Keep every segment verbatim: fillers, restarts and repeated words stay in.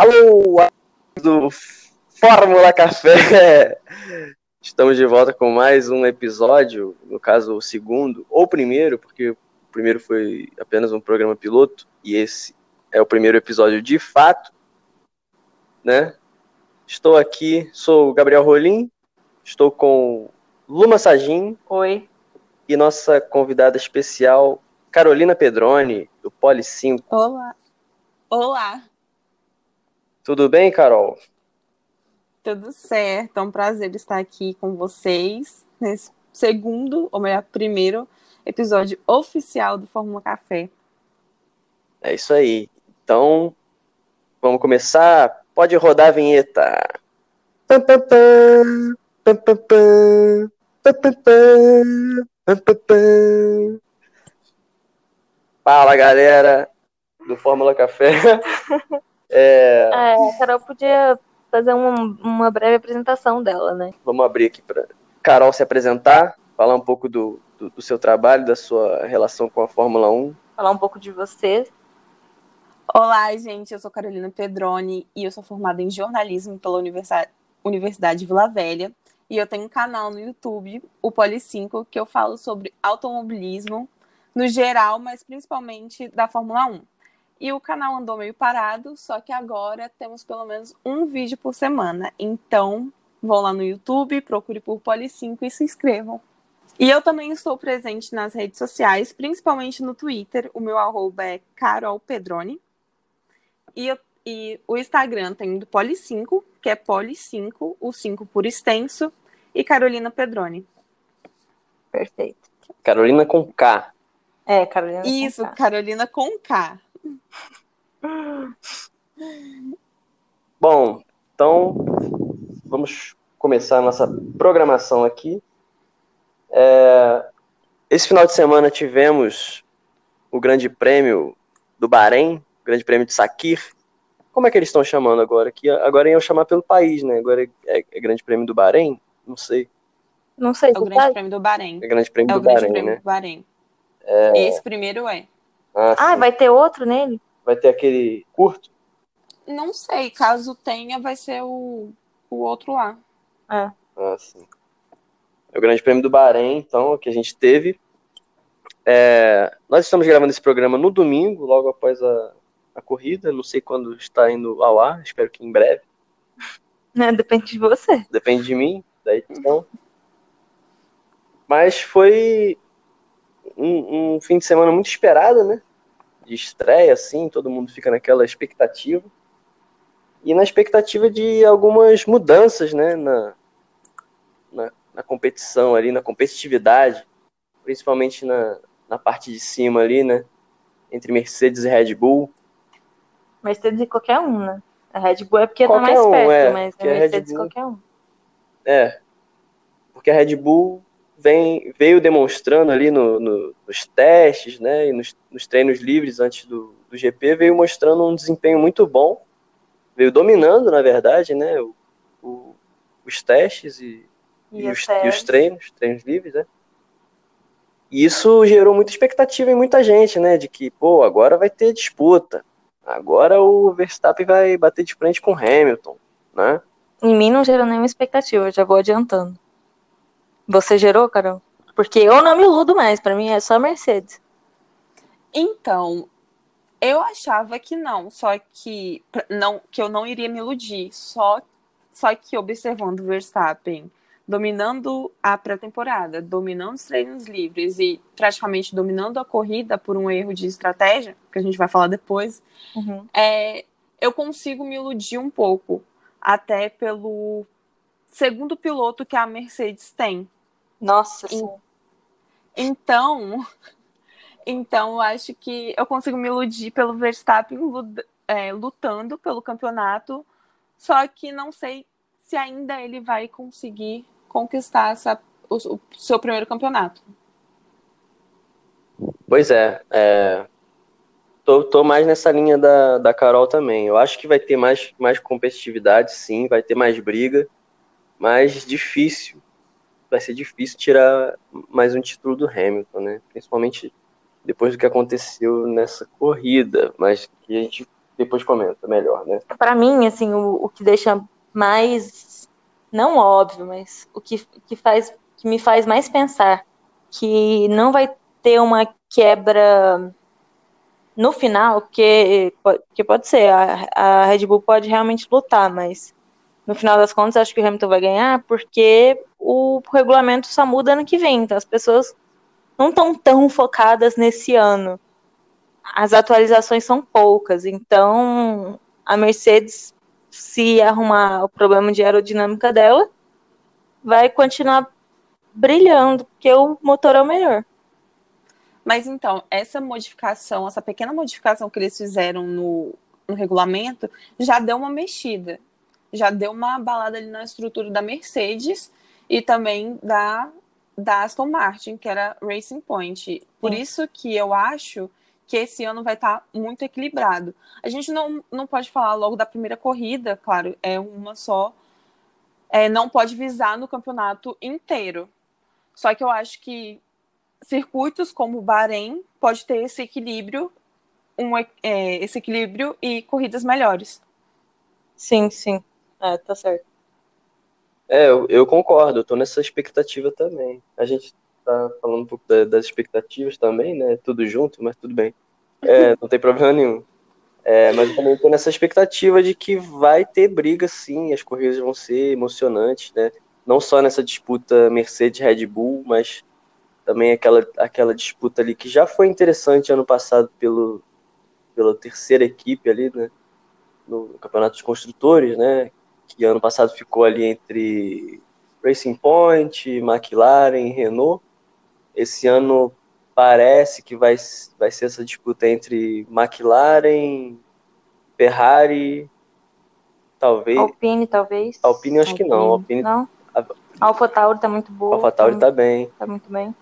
Alô, do Fórmula Café! Estamos de volta com mais um episódio, no caso o segundo, ou primeiro, porque o primeiro foi apenas um programa piloto, e esse é o primeiro episódio de fato, né? Estou aqui, sou o Gabriel Rolim, estou com Luma Sagin. Oi. E nossa convidada especial, Carolina Pedroni, do Poli cinco. Olá! Olá! Tudo bem, Carol? Tudo certo, é um prazer estar aqui com vocês nesse segundo, ou melhor, primeiro episódio oficial do Fórmula Café. É isso aí. Então, vamos começar? Pode rodar a vinheta. Fala, galera do Fórmula Café. É... é, a Carol podia fazer uma, uma breve apresentação dela, né? Vamos abrir aqui para Carol se apresentar, falar um pouco do, do, do seu trabalho, da sua relação com a Fórmula um. Falar um pouco de você. Olá, gente, eu sou Carolina Pedroni e eu sou formada em jornalismo pela Universidade, Universidade Vila Velha e eu tenho um canal no YouTube, o Poli cinco, que eu falo sobre automobilismo no geral, mas principalmente da Fórmula um. E o canal andou meio parado, só que agora temos pelo menos um vídeo por semana. Então, vão lá no YouTube, procure por Poli cinco e se inscrevam. E eu também estou presente nas redes sociais, principalmente no Twitter. O meu arroba é Carol Pedroni. E, eu, e o Instagram tem do Poli cinco, que é Poli cinco, o cinco por extenso, e Carolina Pedroni. Perfeito. Carolina com K. É, Carolina com K. Isso, Carolina com K. Bom, então vamos começar a nossa programação aqui. É, esse final de semana tivemos o Grande Prêmio do Bahrein, o Grande Prêmio de Sakir. Como é que eles estão chamando agora? Que agora iam chamar pelo país, né? Agora é, é, é Grande Prêmio do Bahrein? Não sei. Não sei. É o Grande Prêmio do Bahrein. É o Grande Prêmio do Bahrein, né? Bahrein. É... Esse primeiro é. Ah, ah vai ter outro nele? Vai ter aquele curto? Não sei, caso tenha, vai ser o, o outro lá. É. Ah, sim. É o Grande Prêmio do Bahrein, então, que a gente teve. É, nós estamos gravando esse programa no domingo, logo após a, a corrida. Não sei quando está indo ao ar, espero que em breve. Não, depende de você. Depende de mim, da edição. Mas foi um, um fim de semana muito esperado, né? De estreia, assim, todo mundo fica naquela expectativa, e na expectativa de algumas mudanças, né, na, na, na competição ali, na competitividade, principalmente na, na parte de cima ali, né, entre Mercedes e Red Bull. Mercedes e qualquer um, né? A Red Bull é porque qualquer tá mais um, perto, é, mas a Mercedes Bull, qualquer um. É, porque a Red Bull... Vem, veio demonstrando ali no, no, nos testes, né, e nos, nos treinos livres antes do, do G P, veio mostrando um desempenho muito bom, veio dominando, na verdade, né, o, o, os testes e, e, e, os, e os treinos, treinos livres, né, e isso gerou muita expectativa em muita gente, né, de que, pô, agora vai ter disputa, agora o Verstappen vai bater de frente com o Hamilton, né. Em mim não gerou nenhuma expectativa, eu já vou adiantando. Você gerou, Carol? Porque eu não me iludo mais, pra mim é só Mercedes. Então, eu achava que não, só que, não, que eu não iria me iludir, só, só que observando o Verstappen, dominando a pré-temporada, dominando os treinos livres e praticamente dominando a corrida por um erro de estratégia, que a gente vai falar depois, uhum. é, eu consigo me iludir um pouco, até pelo segundo piloto que a Mercedes tem. Nossa, sim. Então, então eu acho que eu consigo me iludir pelo Verstappen lutando pelo campeonato, só que não sei se ainda ele vai conseguir conquistar essa, o, o seu primeiro campeonato. Pois é, é tô, tô mais nessa linha da, da Carol também. Eu acho que vai ter mais, mais competitividade, sim, vai ter mais briga, mas difícil. Vai ser difícil tirar mais um título do Hamilton, né? Principalmente depois do que aconteceu nessa corrida, mas que a gente depois comenta melhor, né? Para mim, assim, o, o que deixa mais, não óbvio, mas o que, que, faz, que me faz mais pensar que não vai ter uma quebra no final, que, que pode ser, a, a Red Bull pode realmente lutar, mas no final das contas acho que o Hamilton vai ganhar, porque o regulamento só muda ano que vem, então as pessoas não estão tão focadas nesse ano. As atualizações são poucas, então a Mercedes, se arrumar o problema de aerodinâmica dela, vai continuar brilhando, porque o motor é o melhor. Mas então, essa modificação, essa pequena modificação que eles fizeram no, no regulamento, já deu uma mexida, já deu uma balada ali na estrutura da Mercedes e também da, da Aston Martin, que era Racing Point. Por Sim. isso que eu acho que esse ano vai estar muito equilibrado. A gente não, não pode falar logo da primeira corrida, claro, é uma só, é, não pode visar no campeonato inteiro. Só que eu acho que circuitos como o Bahrein pode ter esse equilíbrio, um, é, esse equilíbrio e corridas melhores. Sim, sim. É, tá certo. É, eu, eu concordo, eu tô nessa expectativa também. A gente tá falando um pouco da, das expectativas também, né? Tudo junto, mas tudo bem. É, não tem problema nenhum. É, mas eu também tô nessa expectativa de que vai ter briga, sim. As corridas vão ser emocionantes, né? Não só nessa disputa Mercedes-Red Bull, mas também aquela, aquela disputa ali que já foi interessante ano passado pelo, pela terceira equipe ali, né? No Campeonato dos Construtores, né? Que ano passado ficou ali entre Racing Point, McLaren e Renault. Esse ano parece que vai, vai ser essa disputa entre McLaren, Ferrari, talvez... Alpine, talvez. Alpine, acho Alpine. que não. Alpine, não. A... AlphaTauri tá muito boa. AlphaTauri tá, tá bem. Tá muito bem.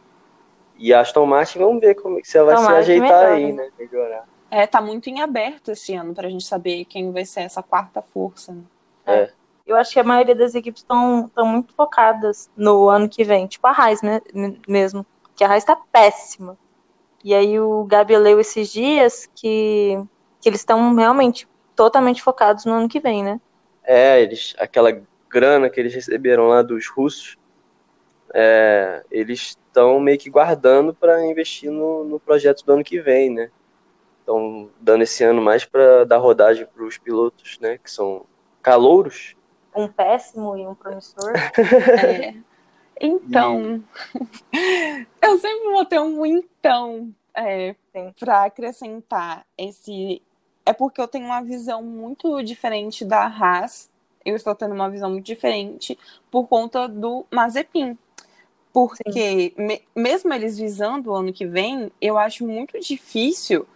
E a Aston Martin, vamos ver como se ela vai Aston se Martin ajeitar melhor, aí, né? Melhorar. É, tá muito em aberto esse ano pra gente saber quem vai ser essa quarta força. Né? É. é. Eu acho que a maioria das equipes estão muito focadas no ano que vem. Tipo a Haas, né? Mesmo. Porque a Haas tá péssima. E aí o Gabi leu esses dias que, que eles estão realmente totalmente focados no ano que vem, né? É, eles, aquela grana que eles receberam lá dos russos, é, eles estão meio que guardando para investir no, no projeto do ano que vem, né? Estão dando esse ano mais para dar rodagem para os pilotos, né? Que são calouros. Um péssimo e um promissor. É. Então, eu sempre vou ter um então é, para acrescentar esse. É porque eu tenho uma visão muito diferente da Haas. Eu estou tendo uma visão muito diferente por conta do Mazepin. Porque me, mesmo eles visando o ano que vem, eu acho muito difícil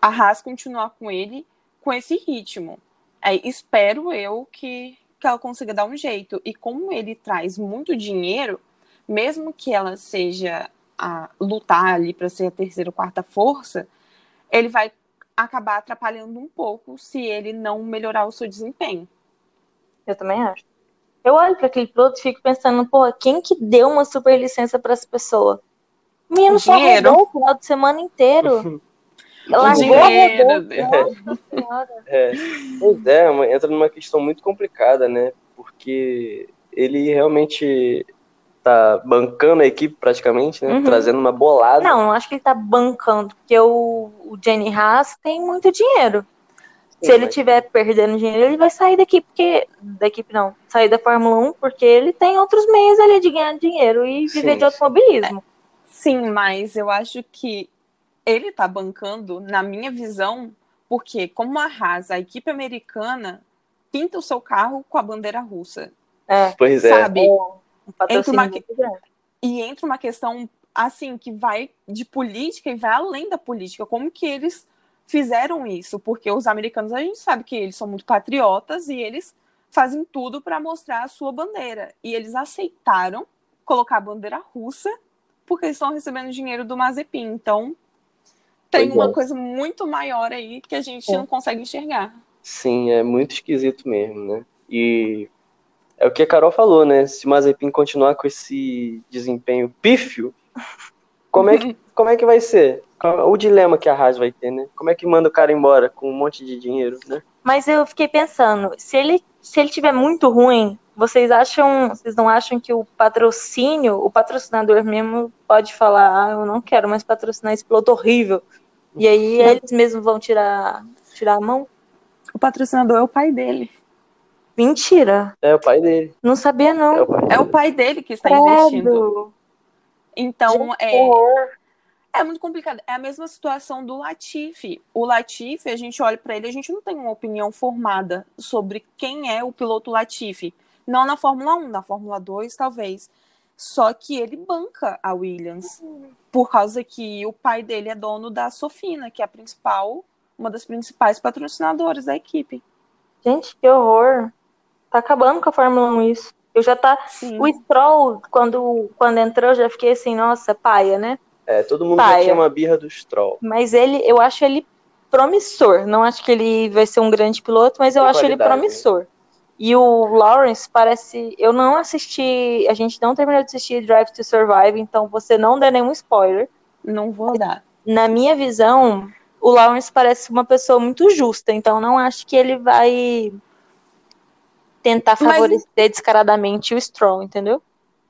a Haas continuar com ele com esse ritmo. Aí, espero eu que... que ela consiga dar um jeito, e como ele traz muito dinheiro, mesmo que ela seja a lutar ali para ser a terceira ou quarta força, ele vai acabar atrapalhando um pouco se ele não melhorar o seu desempenho. Eu também acho. Eu olho para aquele piloto e fico pensando, porra, quem que deu uma super licença para essa pessoa? O menino só rodou o final de semana inteiro. Ela dinheiro, rodou, é, pois é, entra numa questão muito complicada, né? Porque ele realmente tá bancando a equipe praticamente, né? Uhum. Trazendo uma bolada. Não, acho que ele tá bancando, porque o, o Jenny Haas tem muito dinheiro. Sim, Se ele mas... tiver perdendo dinheiro, ele vai sair daqui, porque... Da equipe não, sair da Fórmula um, porque ele tem outros meios ali de ganhar dinheiro e viver sim, de automobilismo. Sim, mas eu acho que ele tá bancando, na minha visão, porque como a Haas, a equipe americana, pinta o seu carro com a bandeira russa. É, pois sabe? É. Um patrocínio uma... muito grande. E entra uma questão, assim, que vai de política e vai além da política. Como que eles fizeram isso? Porque os americanos, a gente sabe que eles são muito patriotas e eles fazem tudo para mostrar a sua bandeira. E eles aceitaram colocar a bandeira russa porque eles estão recebendo dinheiro do Mazepin. Então, tem uma coisa muito maior aí que a gente Sim. não consegue enxergar. Sim, é muito esquisito mesmo, né? E é o que a Carol falou, né? Se o Mazepin continuar com esse desempenho pífio, Como é que, como é que vai ser? O dilema que a Haas vai ter, né? Como é que manda o cara embora com um monte de dinheiro, né? Mas eu fiquei pensando, se ele, se ele tiver muito ruim, vocês acham, vocês não acham que o patrocínio, o patrocinador mesmo pode falar, ah, eu não quero mais patrocinar esse piloto horrível. E aí eles mesmos vão tirar, tirar a mão? O patrocinador é o pai dele. Mentira. É o pai dele. Não sabia, não. É o pai, é o pai dele que está Credo. Investindo. Então, é... é muito complicado. É a mesma situação do Latifi. O Latifi, a gente olha para ele, a gente não tem uma opinião formada sobre quem é o piloto Latifi. Não na Fórmula um, na Fórmula dois, talvez. Só que ele banca a Williams. Por causa que o pai dele é dono da Sofina, que é a principal, uma das principais patrocinadoras da equipe. Gente, que horror. Tá acabando com a Fórmula um isso. Eu já tá... Sim. O Stroll, quando, quando entrou, eu já fiquei assim, nossa, paia, né? É, todo mundo Paia. Já tinha uma birra do Stroll. Mas ele, eu acho ele promissor. Não acho que ele vai ser um grande piloto, mas eu Tem acho qualidade, ele promissor. Né? E o Lawrence parece... Eu não assisti... A gente não terminou de assistir Drive to Survive, então você não dá nenhum spoiler. Não vou dar. Na minha visão, o Lawrence parece uma pessoa muito justa, então não acho que ele vai tentar favorecer mas... descaradamente o Stroll, entendeu?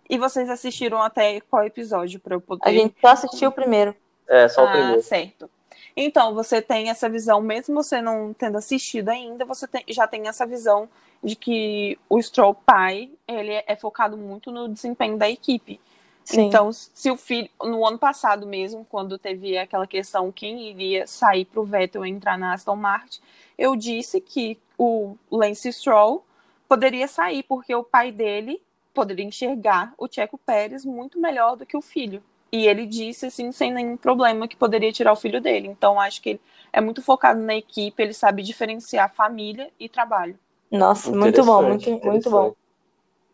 E vocês assistiram até qual episódio para eu poder... A gente só assistiu o primeiro. É, só o ah, primeiro. Certo. Então, você tem essa visão, mesmo você não tendo assistido ainda, você tem, já tem essa visão de que o Stroll pai, ele é focado muito no desempenho da equipe. Sim. Então, se o filho... No ano passado mesmo, quando teve aquela questão quem iria sair pro Vettel e entrar na Aston Martin, eu disse que o Lance Stroll poderia sair, porque o pai dele poderia enxergar o Checo Pérez muito melhor do que o filho. E ele disse, assim, sem nenhum problema, que poderia tirar o filho dele. Então, acho que ele é muito focado na equipe, ele sabe diferenciar família e trabalho. Nossa, muito bom, muito, muito bom.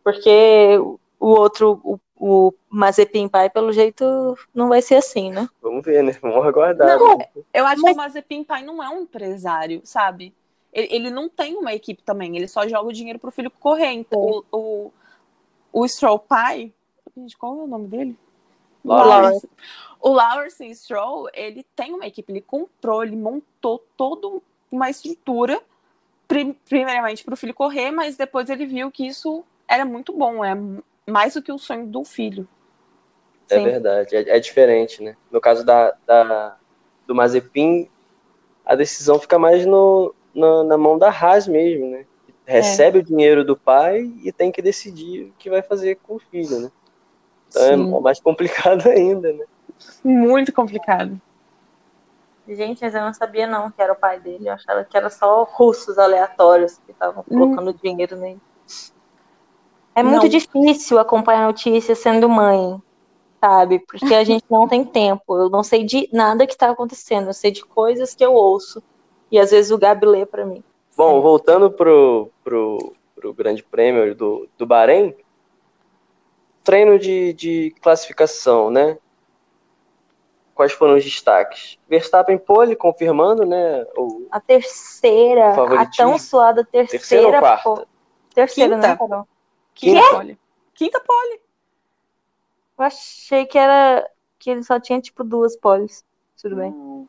Porque o outro, o, o Mazepin pai, pelo jeito, não vai ser assim, né? Vamos ver, né? Vamos aguardar. Não, eu acho Mas... que o Mazepin pai não é um empresário, sabe? Ele, ele não tem uma equipe também, ele só joga o dinheiro pro filho correr. Então, é. o... o O Stroll pai, qual é o nome dele? Lawrence. O Lawrence Stroll, ele tem uma equipe, ele comprou, ele montou toda uma estrutura, primeiramente para o filho correr, mas depois ele viu que isso era muito bom, é mais do que o sonho do filho. É Sim. verdade, é, é diferente, né? No caso da, da, do Mazepin, a decisão fica mais no, na, na mão da Haas mesmo, né? Recebe é. o dinheiro do pai e tem que decidir o que vai fazer com o filho, né? Então Sim. é mais complicado ainda, né? Muito complicado. Gente, mas eu não sabia não que era o pai dele. Eu achava que era só russos aleatórios que estavam colocando hum. dinheiro nele. É muito não. difícil acompanhar notícias sendo mãe, sabe? Porque a gente não tem tempo. Eu não sei de nada que tá acontecendo. Eu sei de coisas que eu ouço. E às vezes o Gabi lê pra mim. Bom, voltando pro, pro, pro grande prêmio do, do Bahrein, treino de, de classificação, né? Quais foram os destaques? Verstappen pole, confirmando, né? O, a terceira, a tão suada terceira. Terceira ou quarta? Po... Terceira, Quinta. né? Perdão. Quinta Quê? pole. Quinta pole. Eu achei que era que ele só tinha, tipo, duas poles. Tudo bem. Hum.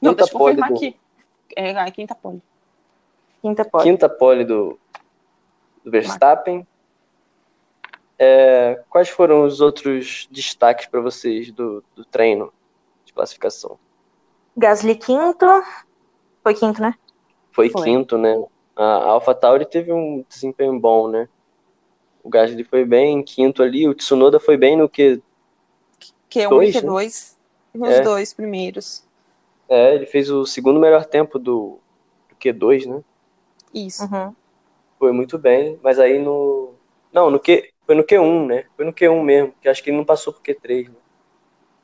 Não, quinta deixa eu confirmar do... aqui. É a quinta pole. Quinta pole. Quinta pole do, do Verstappen. É, quais foram os outros destaques para vocês do, do treino de classificação? Gasly quinto. Foi quinto, né? Foi, foi. quinto, né? A AlphaTauri teve um desempenho bom, né? O Gasly foi bem em quinto ali. O Tsunoda foi bem no Q um e Q dois. Nos é. dois primeiros. É, ele fez o segundo melhor tempo do, do Q dois, né? Isso. Uhum. Foi muito bem, mas aí no... Não, no Q... foi no Q um, né? Foi no Q um mesmo, que acho que ele não passou pro Q três. Né?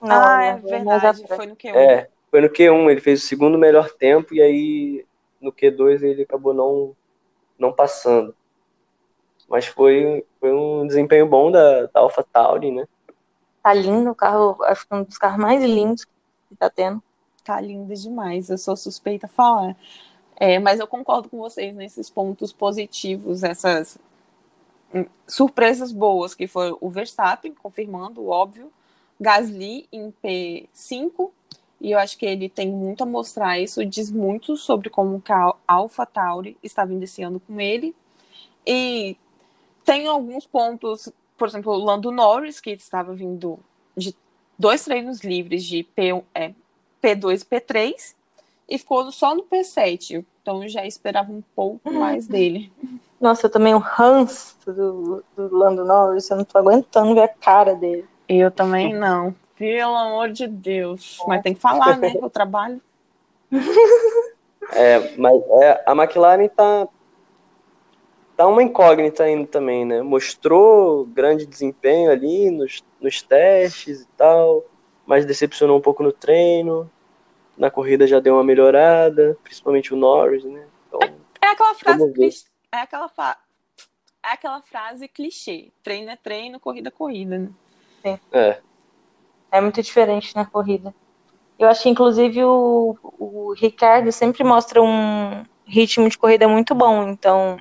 Não, ah, é verdade, foi no Q um. É, foi no Q um, ele fez o segundo melhor tempo e aí no Q dois ele acabou não, não passando. Mas foi, foi um desempenho bom da, da AlphaTauri, né? Tá lindo o carro, acho que é um dos carros mais lindos que tá tendo. Tá lindo demais, eu sou suspeita a falar. É, mas eu concordo com vocês nesses pontos positivos, essas surpresas boas que foi o Verstappen, confirmando o óbvio, Gasly em P cinco, e eu acho que ele tem muito a mostrar. Isso diz muito sobre como a AlphaTauri está vindo esse ano com ele. E tem alguns pontos, por exemplo, o Lando Norris, que estava vindo de dois treinos livres de P um, é, P dois e P três, e ficou só no P sete, então eu já esperava um pouco mais dele. Nossa, eu também, o Hans do, do Lando Norris, eu não tô aguentando ver a cara dele. Eu também não, pelo amor de Deus. Mas tem que falar, né, o trabalho. É, mas é, a McLaren tá... Tá uma incógnita ainda também, né? Mostrou grande desempenho ali nos, nos testes e tal, mas decepcionou um pouco no treino. Na corrida já deu uma melhorada, principalmente o Norris, né? Então, é, é, aquela frase clichê, é, aquela fa... é aquela frase clichê. Treino é treino, corrida é corrida, né? Sim. É. É muito diferente na corrida. Eu acho que, inclusive, o, o Ricardo sempre mostra um ritmo de corrida muito bom, então...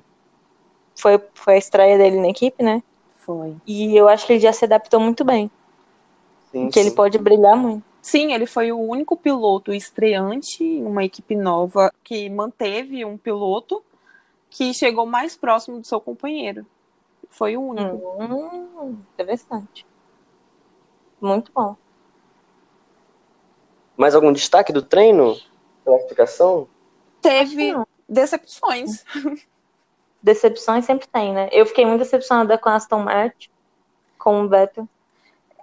Foi, foi a estreia dele na equipe, né? Foi. E eu acho que ele já se adaptou muito bem. Sim, que sim. Ele pode brilhar muito. Sim, ele foi o único piloto estreante em uma equipe nova que manteve um piloto que chegou mais próximo do seu companheiro. Foi o único. Hum, interessante. Muito bom. Mais algum destaque do treino? Classificação? Teve decepções. Decepções sempre tem, né? Eu fiquei muito decepcionada com a Aston Martin, com o Vettel.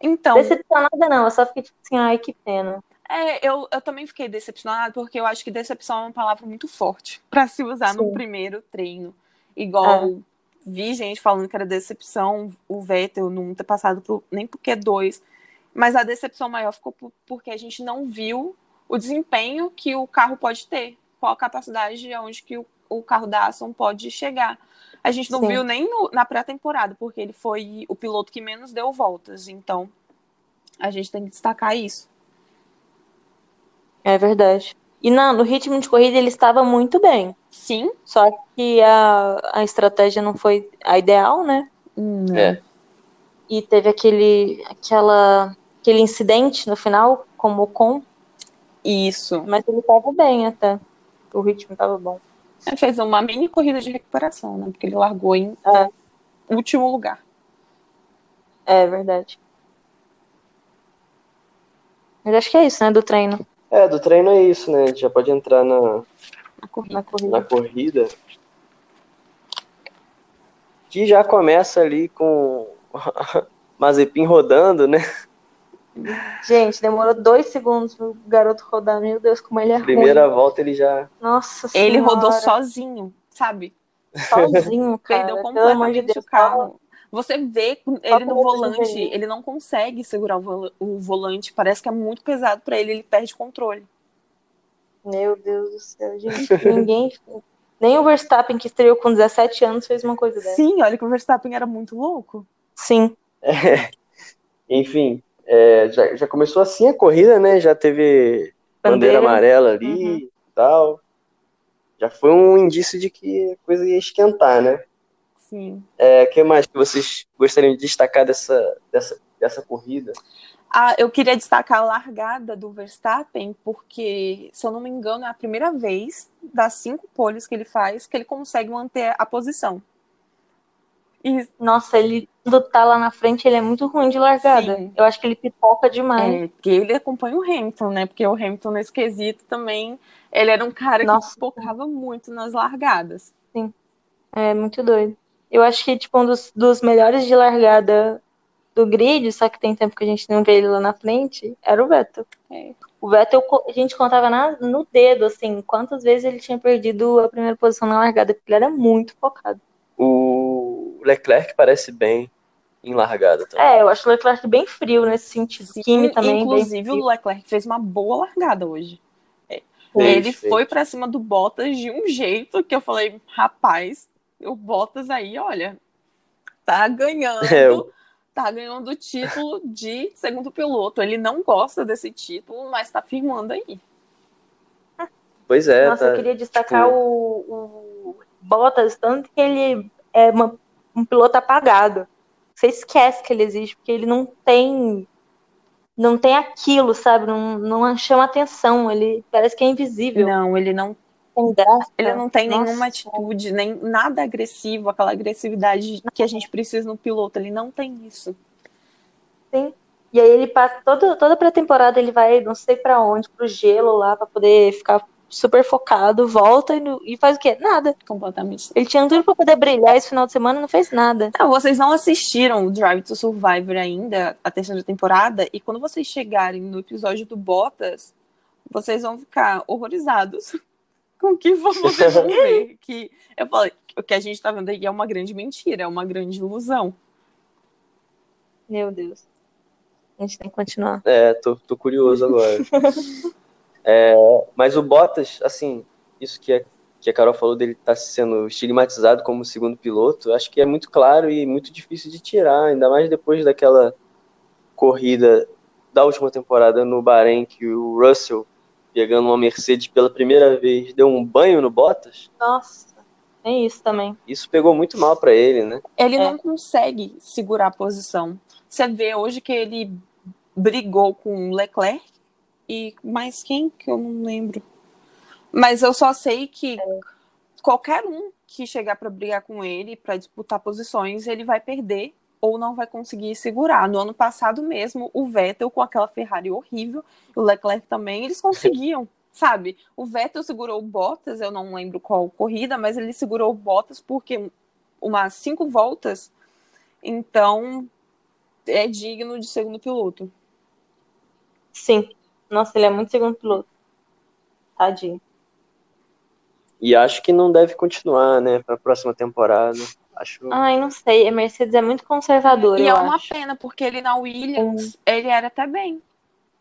Então... Decepcionada não, eu só fiquei tipo assim, ai, que pena. É, eu, eu também fiquei decepcionada, porque eu acho que decepção é uma palavra muito forte pra se usar. Sim. No primeiro treino. Igual, é. Vi gente falando que era decepção o Vettel não ter passado pro, nem pro Q dois, mas a decepção maior ficou porque a gente não viu o desempenho que o carro pode ter, qual a capacidade aonde que o o carro da Aston pode chegar. A gente não Sim. viu nem no, na pré-temporada, porque ele foi o piloto que menos deu voltas. Então, a gente tem que destacar isso. É verdade. E não, no ritmo de corrida ele estava muito bem. Sim. Só que a, a estratégia não foi a ideal, né? Não. É. E teve aquele, aquela, aquele incidente no final, como o com. Isso. Mas ele estava bem até. O ritmo estava bom. Ele fez uma mini corrida de recuperação, né? Porque ele largou em é. último lugar. É verdade. Mas acho que é isso, né? Do treino. É, do treino é isso, né? A gente já pode entrar na, na, corrida. na, corrida. na corrida. Que já começa ali com Mazepin rodando, né? Gente, demorou dois segundos o garoto rodar, meu Deus, como ele é ruim. Primeira volta ele já... Nossa Senhora. Ele rodou sozinho, sabe? Sozinho, cara. Perdeu completamente o carro. Você vê ele no volante, ele não consegue segurar o volante, parece que é muito pesado pra ele, ele perde controle. Meu Deus do céu, gente, ninguém... Nem o Verstappen, que estreou com dezessete anos, fez uma coisa dessa. Sim, olha que o Verstappen era muito louco. Sim. É. Enfim... É, já, já começou assim a corrida, né? Já teve bandeira, bandeira amarela ali, uhum. E tal. Já foi um indício de que a coisa ia esquentar, né? Sim. É, que mais que vocês gostariam de destacar dessa, dessa, dessa corrida? Ah, eu queria destacar a largada do Verstappen, porque, se eu não me engano, é a primeira vez das cinco poles que ele faz que ele consegue manter a posição. E... Nossa, ele tá lá na frente, ele é muito ruim de largada. Sim. Eu acho que ele pipoca demais. É, porque ele acompanha o Hamilton, né? Porque o Hamilton, nesse quesito, também... Ele era um cara Nossa. que pipocava muito nas largadas. Sim. É, muito doido. Eu acho que, tipo, um dos, dos melhores de largada do grid, só que tem tempo que a gente não vê ele lá na frente, era o Vettel. É. O Vettel, a gente contava na, no dedo, assim, quantas vezes ele tinha perdido a primeira posição na largada, porque ele era muito focado. O Leclerc parece bem em largada também. É, eu acho o Leclerc bem frio nesse sentido. Sim, Kimi também. Inclusive, o Leclerc fez uma boa largada hoje. Ele fez, foi fez. pra cima do Bottas de um jeito que eu falei, rapaz, o Bottas aí, olha, tá ganhando, é, eu... tá ganhando o título de segundo piloto. Ele não gosta desse título, mas tá firmando aí. Pois é. Nossa, tá, eu queria destacar tipo... o... o... Bottas, tanto que ele é uma, um piloto apagado. Você esquece que ele existe, porque ele não tem não tem aquilo, sabe? Não, não chama atenção, ele parece que é invisível. Não, ele não tem graça. Ele não tem Nossa. nenhuma atitude, nem nada agressivo, aquela agressividade que a gente precisa no piloto, ele não tem isso. Sim. E aí ele passa, todo, toda pré-temporada ele vai, não sei pra onde, pro gelo lá, pra poder ficar super focado, volta e, no, e faz o quê? Nada. Completamente. Ele tinha tudo pra poder brilhar esse final de semana, não fez nada. Não, vocês não assistiram o Drive to Survivor ainda, a terceira temporada, e quando vocês chegarem no episódio do Bottas, vocês vão ficar horrorizados com o que vocês vão ver. Que, eu falei, o que a gente tá vendo aí é uma grande mentira, é uma grande ilusão. Meu Deus. A gente tem que continuar. É, tô, tô curioso agora. É, mas o Bottas, assim, isso que a, que a Carol falou dele tá sendo estigmatizado como segundo piloto, acho que é muito claro e muito difícil de tirar, ainda mais depois daquela corrida da última temporada no Bahrein, que o Russell, pegando uma Mercedes pela primeira vez, deu um banho no Bottas. Nossa, é isso também. Isso pegou muito mal pra ele, né? Ele é. não consegue segurar a posição. Você vê hoje que ele brigou com o Leclerc, e mais quem que eu não lembro, mas eu só sei que é. qualquer um que chegar para brigar com ele, para disputar posições, ele vai perder ou não vai conseguir segurar. No ano passado mesmo, o Vettel com aquela Ferrari horrível, o Leclerc também, eles conseguiam, sabe? O Vettel segurou o Bottas, eu não lembro qual corrida, mas ele segurou o Bottas porque umas cinco voltas, então é digno de segundo piloto. Sim. Nossa, ele é muito segundo piloto. Tadinho. E acho que não deve continuar, né? Pra próxima temporada. Acho... Ai, não sei. A Mercedes é muito conservadora, E é uma acho. pena, porque ele na Williams, hum. ele era até bem.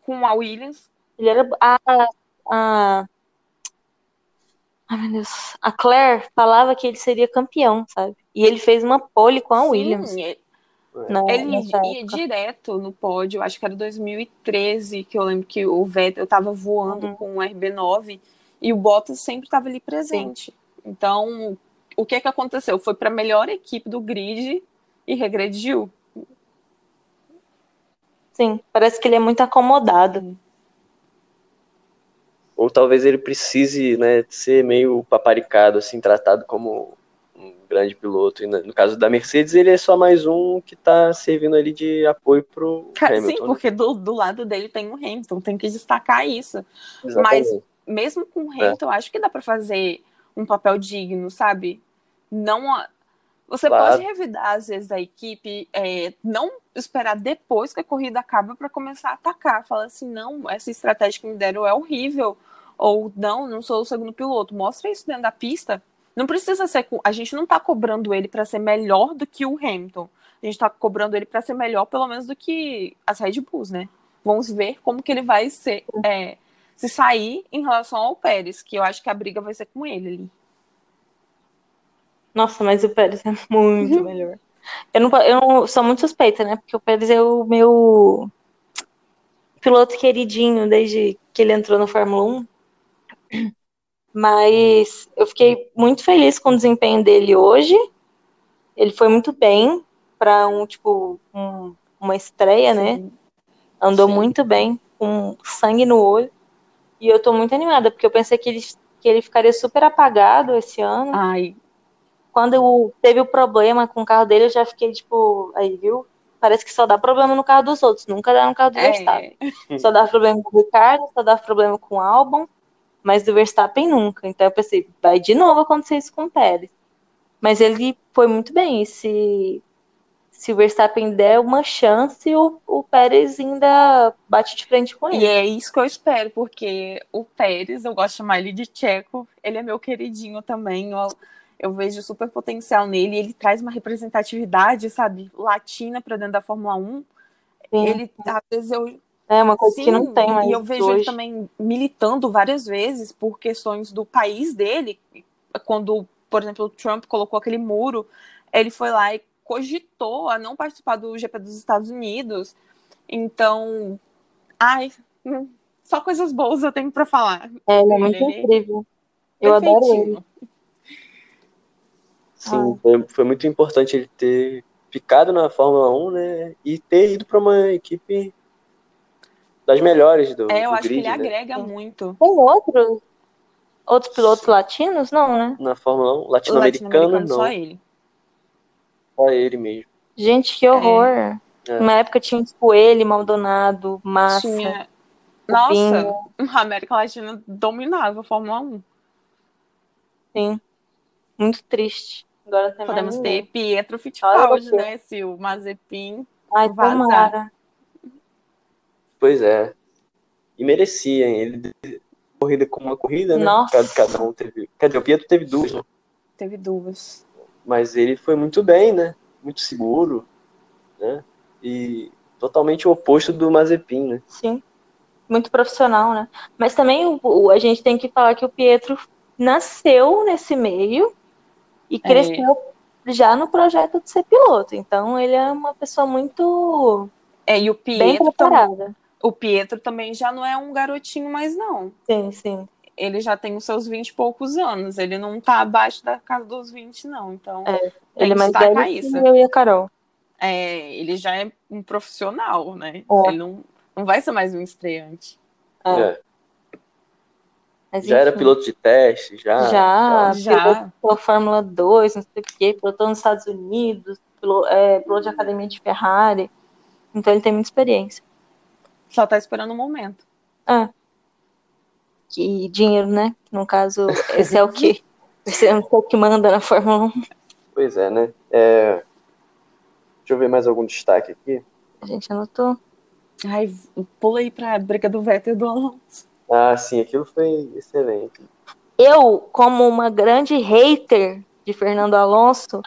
Com a Williams. Ele era... A, a... Ai, meu Deus. A Claire falava que ele seria campeão, sabe? E ele fez uma pole com a Sim, Williams. Ele... Não, ele ia direto no pódio, acho que era dois mil e treze, que eu lembro que o Vettel tava voando uhum. com o R B nove e o Bottas sempre tava ali presente. Sim. Então, o que é que aconteceu? Foi para a melhor equipe do grid e regrediu. Sim, parece que ele é muito acomodado. Ou talvez ele precise, né, ser meio paparicado, assim, tratado como... grande piloto, e no caso da Mercedes ele é só mais um que tá servindo ali de apoio pro Cara, Hamilton. Sim, porque do, do lado dele tem o Hamilton, tem que destacar isso. Exatamente. Mas mesmo com o Hamilton, é. acho que dá pra fazer um papel digno, sabe? Não, você claro. pode revidar às vezes a equipe, é, não esperar depois que a corrida acaba pra começar a atacar, fala assim, não, essa estratégia que me deram é horrível, ou não, não sou o segundo piloto, mostra isso dentro da pista. Não precisa ser... A gente não tá cobrando ele para ser melhor do que o Hamilton. A gente tá cobrando ele para ser melhor, pelo menos, do que as Red Bulls, né? Vamos ver como que ele vai ser, é, se sair em relação ao Pérez, que eu acho que a briga vai ser com ele ali. Nossa, mas o Pérez é muito uhum. melhor. Eu não, eu não sou muito suspeita, né? Porque o Pérez é o meu piloto queridinho desde que ele entrou na Fórmula um. Mas eu fiquei muito feliz com o desempenho dele hoje. Ele foi muito bem para um, tipo, um, uma estreia, Sim. né? Andou Sim. muito bem, com sangue no olho. E eu tô muito animada, porque eu pensei que ele, que ele ficaria super apagado esse ano. Ai. Quando eu, teve o problema com o carro dele, eu já fiquei, tipo, aí, viu? Parece que só dá problema no carro dos outros, nunca dá no carro do é. Verstappen. Só dá problema com o Ricardo, só dá problema com o Albon. Mas do Verstappen nunca. Então eu pensei, vai de novo acontecer isso com o Pérez. Mas ele foi muito bem. E se, se o Verstappen der uma chance, o, o Pérez ainda bate de frente com ele. E é isso que eu espero, porque o Pérez, eu gosto de chamar ele de Tcheco, ele é meu queridinho também. Eu, eu vejo super potencial nele. Ele traz uma representatividade, sabe, latina para dentro da Fórmula um. Sim. Ele, às vezes, eu... É uma coisa Sim, que não tem mais. E eu vejo hoje. Ele também militando várias vezes por questões do país dele. Quando, por exemplo, o Trump colocou aquele muro, ele foi lá e cogitou a não participar do G P dos Estados Unidos. Então, ai, só coisas boas eu tenho para falar. É, ele é muito ele... incrível. Eu adoro ele. Sim, foi, foi muito importante ele ter ficado na Fórmula um, né? E ter ido para uma equipe das melhores do É, eu do acho grid, que ele né? agrega muito. Tem outro? Outros pilotos latinos? Não, né? Na Fórmula um, latino-americano, latino-americano não. Só ele. Só ele mesmo. Gente, que horror. É. Na época tinha, tipo, ele, Maldonado, Massa. Tinha... Nossa, a América Latina dominava a Fórmula um. Sim. Muito triste. Agora tem Podemos ter ninguém. Pietro Fittipaldi, né? Se o Mazepin Ai, vazar. Pois é. E merecia, hein? Ele teve corrida com uma corrida, né? Nossa. Cada um teve... Cadê? O Pietro teve duas, né? Teve duas. Mas ele foi muito bem, né? Muito seguro, né? E totalmente o oposto do Mazepin, né? Sim. Muito profissional, né? Mas também o, o, a gente tem que falar que o Pietro nasceu nesse meio e cresceu é. já no projeto de ser piloto. Então, ele é uma pessoa muito é, e o Pietro bem preparada. Também, o Pietro também já não é um garotinho mais, não. Sim, sim. Ele já tem os seus vinte e poucos anos. Ele não tá abaixo da casa dos vinte, não. Então, é, ele é mais velho que eu e a Carol. É, ele já é um profissional, né? Oh. Ele não... Não vai ser mais um estreante. Ah. É. Mas, já enfim. Era piloto de teste, já. Já, já. Piloto Fórmula dois, não sei o quê, pilotou nos Estados Unidos, piloto, é, piloto de academia de Ferrari. Então ele tem muita experiência. Só tá esperando o um momento. Ah. E dinheiro, né? No caso, esse é o que esse é o que manda na Fórmula um. Pois é, né? É... Deixa eu ver mais algum destaque aqui. A gente anotou. Ai, pula aí pra briga do Vettel e do Alonso. Ah, sim, aquilo foi excelente. Eu, como uma grande hater de Fernando Alonso,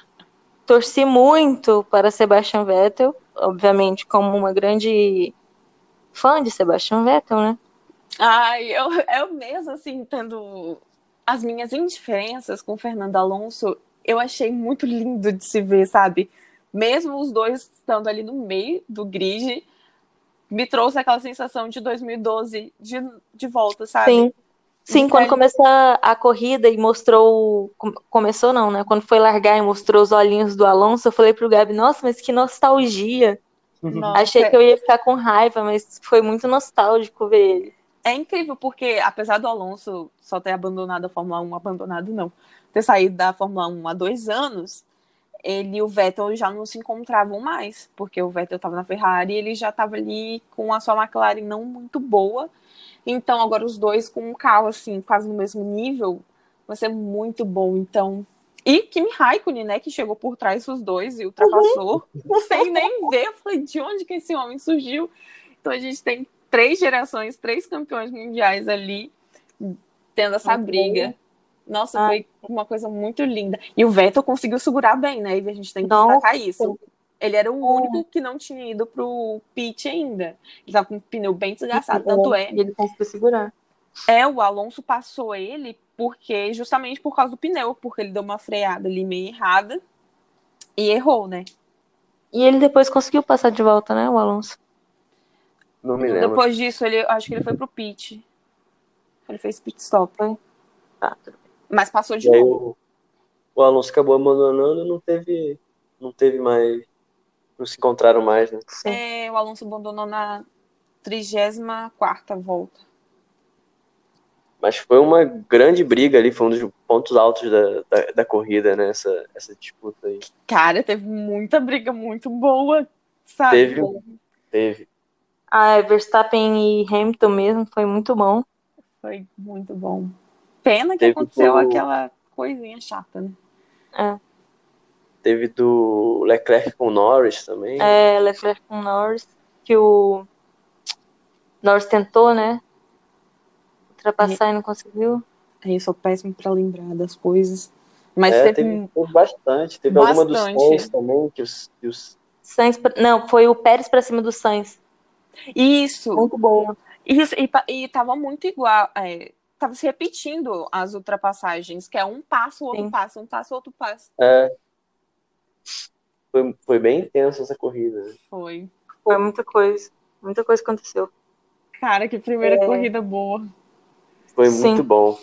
torci muito para Sebastian Vettel, obviamente, como uma grande fã de Sebastian Vettel, né? Ai, eu, eu mesmo, assim, tendo as minhas indiferenças com Fernando Alonso, eu achei muito lindo de se ver, sabe? Mesmo os dois estando ali no meio do grid, me trouxe aquela sensação de dois mil e doze de, de volta, sabe? Sim, Sim então, quando começou a corrida e mostrou... Começou não, né? Quando foi largar e mostrou os olhinhos do Alonso, eu falei pro Gabi, nossa, mas que nostalgia. Nossa. Achei que eu ia ficar com raiva, mas foi muito nostálgico ver ele. É incrível, porque apesar do Alonso só ter abandonado a Fórmula um, abandonado não, ter saído da Fórmula um há dois anos... ele e o Vettel já não se encontravam mais, porque o Vettel estava na Ferrari e ele já estava ali com a sua McLaren não muito boa. Então, agora os dois com um carro, assim, quase no mesmo nível, vai ser muito bom, então... E Kimi Raikkonen, né, que chegou por trás dos dois e ultrapassou, uhum. não sei nem ver, eu falei, de onde que esse homem surgiu? Então, a gente tem três gerações, três campeões mundiais ali, tendo essa uhum. briga. Nossa, ah. foi uma coisa muito linda. E o Vettel conseguiu segurar bem, né? E a gente tem que Nossa. destacar isso. Ele era o único que não tinha ido pro pit ainda. Ele tava com o pneu bem desgastado, tanto é... E ele conseguiu segurar. É, o Alonso passou ele porque justamente por causa do pneu, porque ele deu uma freada ali meio errada e errou, né? E ele depois conseguiu passar de volta, né, o Alonso? Não me lembro. Depois disso, ele, acho que ele foi pro pit. Ele fez pit stop, né? Ah, tudo bem. Mas passou de novo. O, o Alonso acabou abandonando, não teve, não teve mais, não se encontraram mais, né? É, o Alonso abandonou na trigésima quarta volta. Mas foi uma grande briga ali, foi um dos pontos altos da, da, da corrida, né? Essa, essa disputa aí. Cara, teve muita briga muito boa, sabe? Teve, teve. Ah, Verstappen e Hamilton mesmo, foi muito bom. Foi muito bom. Pena que Teve aconteceu do... aquela coisinha chata, né? É. Teve do Leclerc com Norris também. É, Leclerc com Norris, que o Norris tentou, né? Ultrapassar e, e não conseguiu. Eu sou péssimo pra lembrar das coisas. Mas é, teve... teve bastante. Teve bastante. Alguma dos Sainz também. Que os, que os... Sainz, não, foi o Pérez pra cima do Sainz. Isso. Muito bom. Isso, e, e tava muito igual... É... Tava se repetindo as ultrapassagens, que é um passo, outro Sim. passo, um passo, outro passo. É. Foi, foi bem intensa essa corrida. Foi. Foi muita coisa. Muita coisa aconteceu. Cara, que primeira é. corrida boa. Foi Sim. muito bom.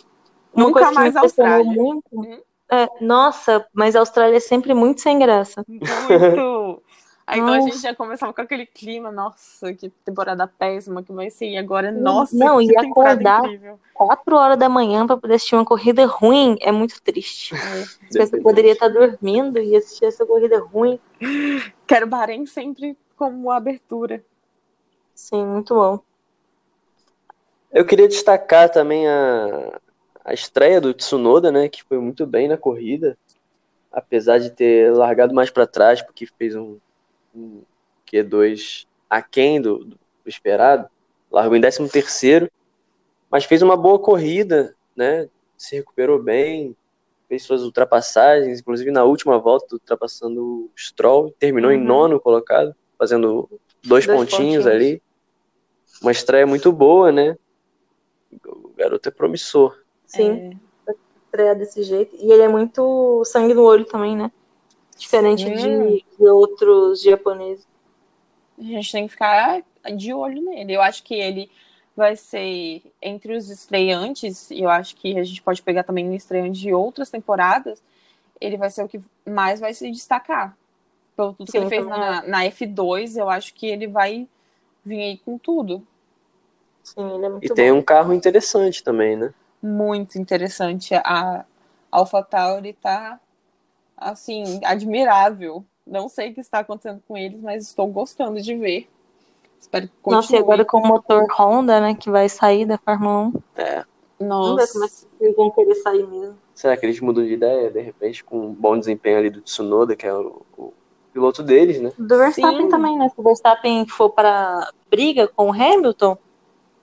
Uma Nunca mais a Austrália. Muito, hum? é, nossa, mas a Austrália é sempre muito sem graça. Muito. Aí nossa. Então a gente já começava com aquele clima, nossa, que temporada péssima que vai ser, e agora, nossa, não, que temporada acordar incrível. quatro horas da manhã pra poder assistir uma corrida ruim é muito triste. É. Você poderia estar dormindo e assistir essa corrida ruim. Quero Bahrein sempre como abertura. Sim, muito bom. Eu queria destacar também a, a estreia do Tsunoda, né, que foi muito bem na corrida, apesar de ter largado mais pra trás, porque fez um Um Q dois aquém do, do esperado, largou em décimo terceiro, mas fez uma boa corrida, né? Se recuperou bem, fez suas ultrapassagens, inclusive na última volta ultrapassando o Stroll, terminou uhum. em nono colocado, fazendo dois, dois pontinhos, pontinhos ali, uma estreia muito boa, né? O garoto é promissor. Sim, é. Estreia desse jeito, e ele é muito sangue no olho também, né? Diferente de, de outros japoneses. A gente tem que ficar de olho nele. Eu acho que ele vai ser entre os estreantes, e eu acho que a gente pode pegar também um estreante de outras temporadas, ele vai ser o que mais vai se destacar. Pelo tudo Sim, que ele fez na, na F dois, eu acho que ele vai vir aí com tudo. Sim, ele é muito e bom. Tem um carro interessante também, né? Muito interessante. A AlphaTauri tá... assim, admirável. Não sei o que está acontecendo com eles, mas estou gostando de ver. Espero que continue. Nossa, e agora com o motor Honda, né, que vai sair da Fórmula um. É. Nossa. Não sei como é que eles vão querer sair mesmo. Será que eles mudam de ideia, de repente, com um bom desempenho ali do Tsunoda, que é o, o piloto deles, né? Do Verstappen Sim. também, né? Se o Verstappen for para briga com o Hamilton,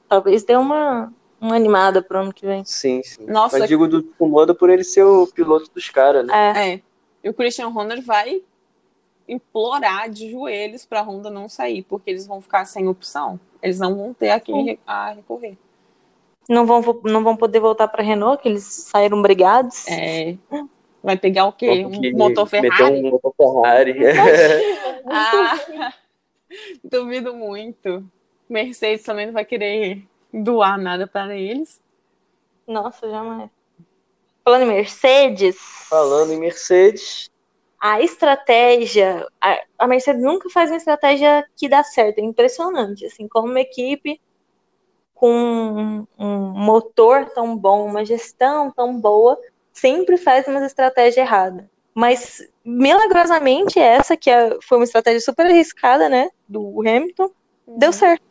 talvez dê uma... uma animada pro ano que vem. Sim, sim. Nossa, mas digo do Tsunoda por ele ser o piloto dos caras, né? É. é. E o Christian Horner vai implorar de joelhos pra Honda não sair, porque eles vão ficar sem opção. Eles não vão ter a quem a recorrer. Não vão, não vão poder voltar pra Renault, que eles saíram brigados. É. Vai pegar o quê? Um motor Ferrari? Um motor Ferrari. ah, duvido muito. Mercedes também não vai querer... doar nada para eles. Nossa, jamais. Falando em Mercedes... Falando em Mercedes... A estratégia... A, a Mercedes nunca faz uma estratégia que dá certo. É impressionante, assim, como uma equipe com um, um motor tão bom, uma gestão tão boa, sempre faz uma estratégia errada. Mas, milagrosamente, essa que é, foi uma estratégia super arriscada, né, do Hamilton, uhum. deu certo.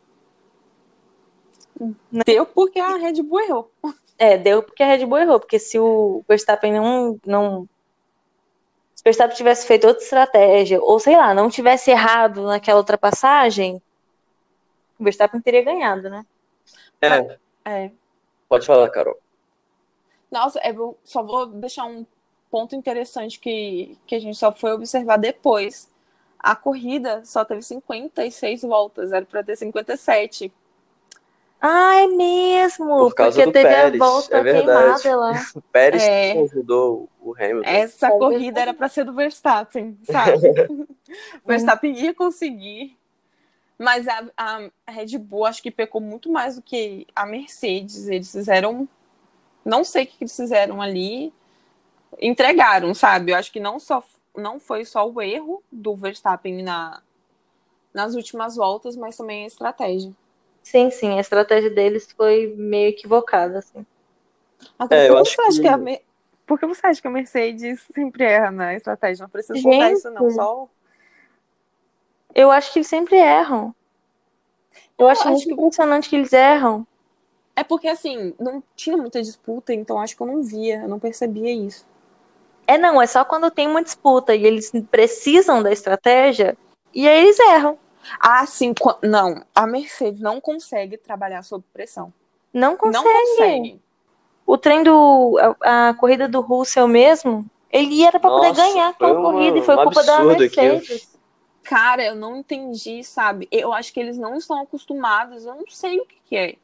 Deu porque a Red Bull errou. É, deu porque a Red Bull errou, porque se o Verstappen não, não... se o Verstappen tivesse feito outra estratégia, ou sei lá, não tivesse errado naquela ultrapassagem, o Verstappen teria ganhado, né? É. é. Pode falar, Carol. Nossa, eu só vou deixar um ponto interessante que, que a gente só foi observar depois. A corrida só teve cinquenta e seis voltas, era para ter cinquenta e sete. Ah, é mesmo, Por causa porque do teve Pérez, a volta é queimada lá. O Pérez é. ajudou o Hamilton. Essa é corrida verdade. era para ser do Verstappen, sabe? O Verstappen ia conseguir, mas a, a Red Bull acho que pecou muito mais do que a Mercedes. Eles fizeram, não sei o que eles fizeram ali, entregaram, sabe? Eu acho que não, só, não foi só o erro do Verstappen na, nas últimas voltas, mas também a estratégia. Sim, sim, a estratégia deles foi meio equivocada, assim. Agora, é, por, que você acha que... Que a Me... por que você acha que a Mercedes sempre erra na estratégia? Não precisa contar isso, não, só... Eu acho que eles sempre erram. Eu, Eu acho, acho muito que... impressionante que eles erram. É porque, assim, não tinha muita disputa, então acho que eu não via, eu não percebia isso. É, não, é só quando tem uma disputa e eles precisam da estratégia, e aí eles erram. Ah, sim, não, a Mercedes não consegue trabalhar sob pressão. Não consegue. Não consegue. O trem do... A, a corrida do Russell mesmo, ele era pra Nossa, poder ganhar aquela corrida e foi um culpa da Mercedes. Aqui. Cara, eu não entendi, sabe? Eu acho que eles não estão acostumados, eu não sei o que, que é.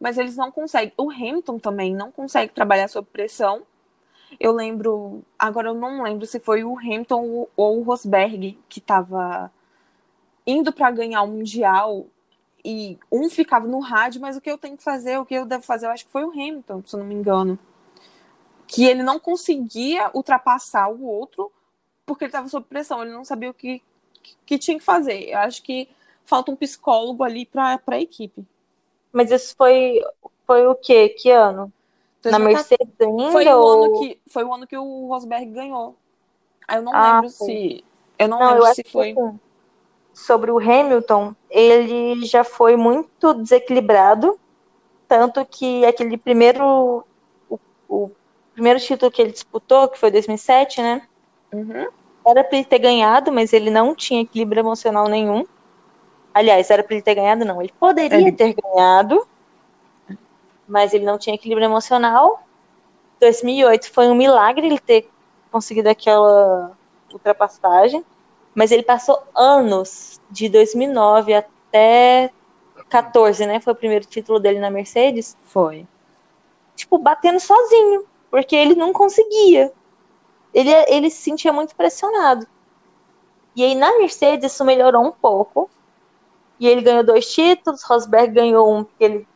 Mas eles não conseguem. O Hamilton também não consegue trabalhar sob pressão. Eu lembro... Agora eu não lembro se foi o Hamilton ou o Rosberg que tava... indo para ganhar o Mundial e um ficava no rádio, mas o que eu tenho que fazer, o que eu devo fazer, eu acho que foi o Hamilton, se eu não me engano, que ele não conseguia ultrapassar o outro porque ele estava sob pressão, ele não sabia o que que tinha que fazer. Eu acho que falta um psicólogo ali para a equipe. Mas isso foi, foi o quê? Que ano? Na Mercedes ainda? Foi o, ou... ano que, foi o ano que o Rosberg ganhou. Aí eu não ah, lembro foi. se... Eu não, não lembro eu se foi... Que, sobre o Hamilton, ele já foi muito desequilibrado, tanto que aquele primeiro... O, o primeiro título que ele disputou, que foi dois mil e sete, né? Uhum. Era para ele ter ganhado, mas ele não tinha equilíbrio emocional nenhum. Aliás, era para ele ter ganhado, não. Ele poderia ele... ter ganhado, mas ele não tinha equilíbrio emocional. dois mil e oito foi um milagre ele ter conseguido aquela ultrapassagem, mas ele passou anos, de dois mil e nove até quatorze, né? Foi o primeiro título dele na Mercedes. Foi. Tipo, batendo sozinho, porque ele não conseguia. Ele, ele se sentia muito pressionado. E aí, na Mercedes, isso melhorou um pouco. E ele ganhou dois títulos, Rosberg ganhou um, porque ele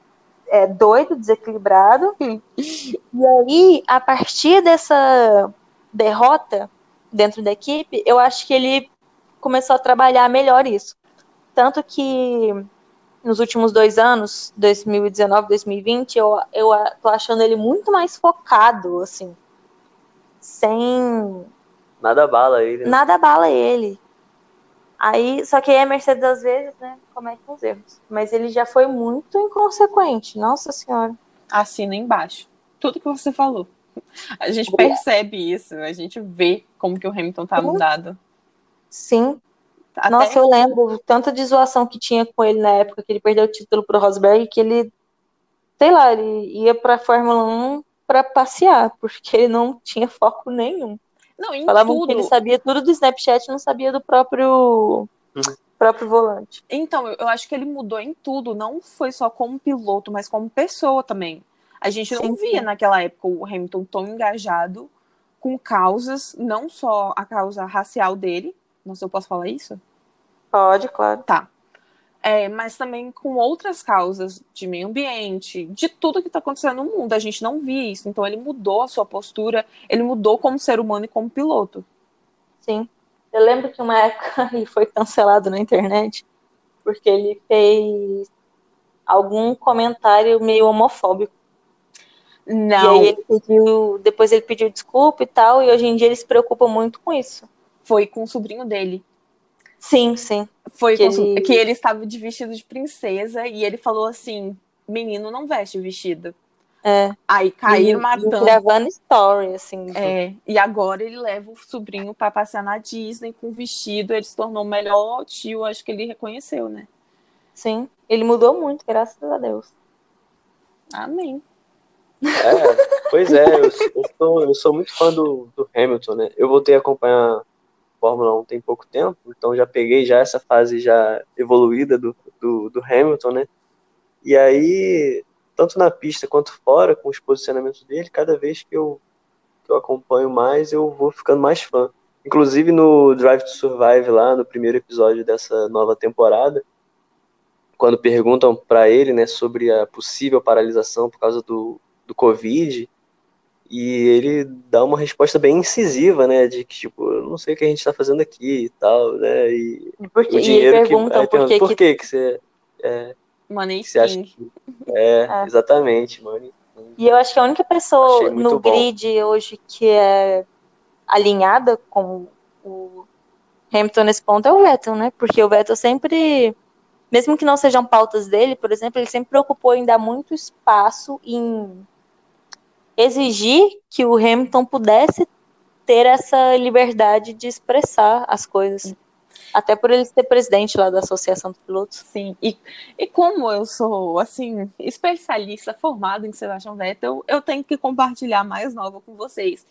é doido, desequilibrado. E aí, a partir dessa derrota dentro da equipe, eu acho que ele começou a trabalhar melhor isso. Tanto que nos últimos dois anos, dois mil e dezenove, dois mil e vinte, eu, eu tô achando ele muito mais focado, assim. Sem... Nada abala ele. Né? Nada abala ele. Aí, só que aí a Mercedes, às vezes, né, comete uns erros. Mas ele já foi muito inconsequente. Nossa Senhora. Assina embaixo. Tudo que você falou. A gente percebe isso. A gente vê como que o Hamilton tá mudado. Sim. Até... Nossa, eu lembro tanta de zoação que tinha com ele na época que ele perdeu o título pro Rosberg, que ele, sei lá, ele ia pra Fórmula um pra passear, porque ele não tinha foco nenhum. Não, em Falavam tudo. Que ele sabia tudo do Snapchat, não sabia do próprio, uhum. próprio volante. Então, eu acho que ele mudou em tudo, não foi só como piloto, mas como pessoa também. A gente não sim, via sim. naquela época o Hamilton tão engajado com causas, não só a causa racial dele. Não sei se eu posso falar isso? Pode, claro. Tá. É, mas também com outras causas de meio ambiente, de tudo que está acontecendo no mundo. A gente não via isso. Então ele mudou a sua postura, ele mudou como ser humano e como piloto. Sim. Eu lembro que uma época ele foi cancelado na internet porque ele fez algum comentário meio homofóbico. Não. E aí ele pediu, depois ele pediu desculpa e tal, e hoje em dia ele se preocupa muito com isso. Foi com o sobrinho dele. Sim, sim. Foi que, ele... que ele estava de vestido de princesa e ele falou assim, menino não veste vestido. É. Aí caíram matando. Gravando story, assim. É. E agora ele leva o sobrinho para passear na Disney com o vestido, ele se tornou o melhor tio, acho que ele reconheceu, né? Sim. Ele mudou muito, graças a Deus. Amém. É, pois é, eu, eu, sou, eu sou muito fã do, do Hamilton, né? Eu voltei a acompanhar Fórmula um tem pouco tempo, então já peguei já essa fase já evoluída do, do, do Hamilton, né? E aí, tanto na pista quanto fora, com os posicionamentos dele, cada vez que eu, que eu acompanho mais, eu vou ficando mais fã. Inclusive no Drive to Survive lá, no primeiro episódio dessa nova temporada, quando perguntam para ele, né, sobre a possível paralisação por causa do, do Covid, e ele dá uma resposta bem incisiva, né, de que, tipo, eu não sei o que a gente tá fazendo aqui e tal, né, e, e por que, o dinheiro e perguntam que... Pergunta, por que, que... que você... É, money que você acha que, é, é, exatamente, money. E eu acho que a única pessoa no bom. grid hoje que é alinhada com o Hamilton nesse ponto é o Vettel, né, porque o Vettel sempre, mesmo que não sejam pautas dele, por exemplo, ele sempre preocupou em dar muito espaço em... exigir que o Hamilton pudesse ter essa liberdade de expressar as coisas. Até por ele ser presidente lá da Associação dos Pilotos. Sim, e, e como eu sou, assim, especialista formada em Sebastian Vettel, eu tenho que compartilhar mais nova com vocês,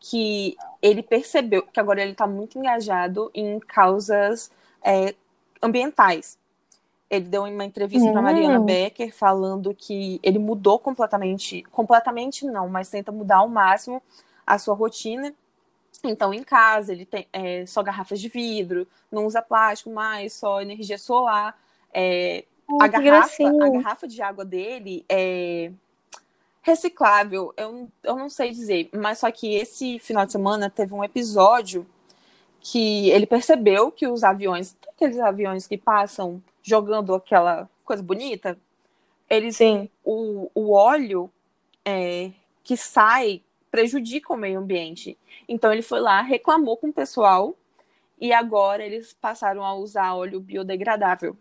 que ele percebeu que agora ele está muito engajado em causas é, ambientais. Ele deu uma entrevista hum. para Mariana Becker falando que ele mudou completamente, completamente não, mas tenta mudar ao máximo a sua rotina. Então, em casa, ele tem é, só garrafas de vidro, não usa plástico mais, só energia solar. É, oh, a, garrafa, a garrafa de água dele é reciclável, eu, eu não sei dizer, mas só que esse final de semana teve um episódio que ele percebeu que os aviões, aqueles aviões que passam jogando aquela coisa bonita, eles, Sim. O, o óleo é, que sai prejudica o meio ambiente. Então ele foi lá, reclamou com o pessoal e agora eles passaram a usar óleo biodegradável.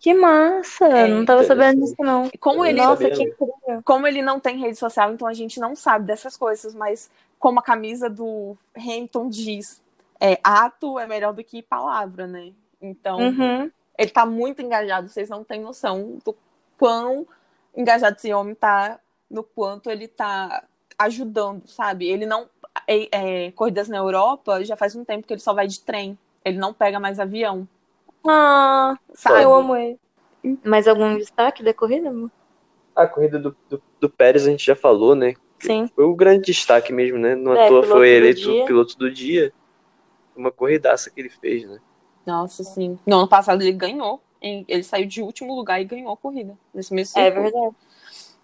Que massa! É, não estava sabendo disso, não. Como ele, Nossa, que incrível. Como ele não tem rede social, então a gente não sabe dessas coisas, mas como a camisa do Hamilton diz, é, ato é melhor do que palavra, né? Então, uhum. ele está muito engajado, vocês não têm noção do quão engajado esse homem está, no quanto ele está ajudando, sabe? Ele não... É, é, corridas na Europa, já faz um tempo que ele só vai de trem, ele não pega mais avião. Ah, sabe? Eu amo ele. Mais algum destaque da corrida, amor? A corrida do, do, do Pérez a gente já falou, né? Sim. Foi o grande destaque mesmo, né? Não à toa foi eleito o piloto do dia. Uma corridaça que ele fez, né? Nossa, sim. No ano passado ele ganhou. Ele saiu de último lugar e ganhou a corrida. Nesse mesmo circuito. É verdade.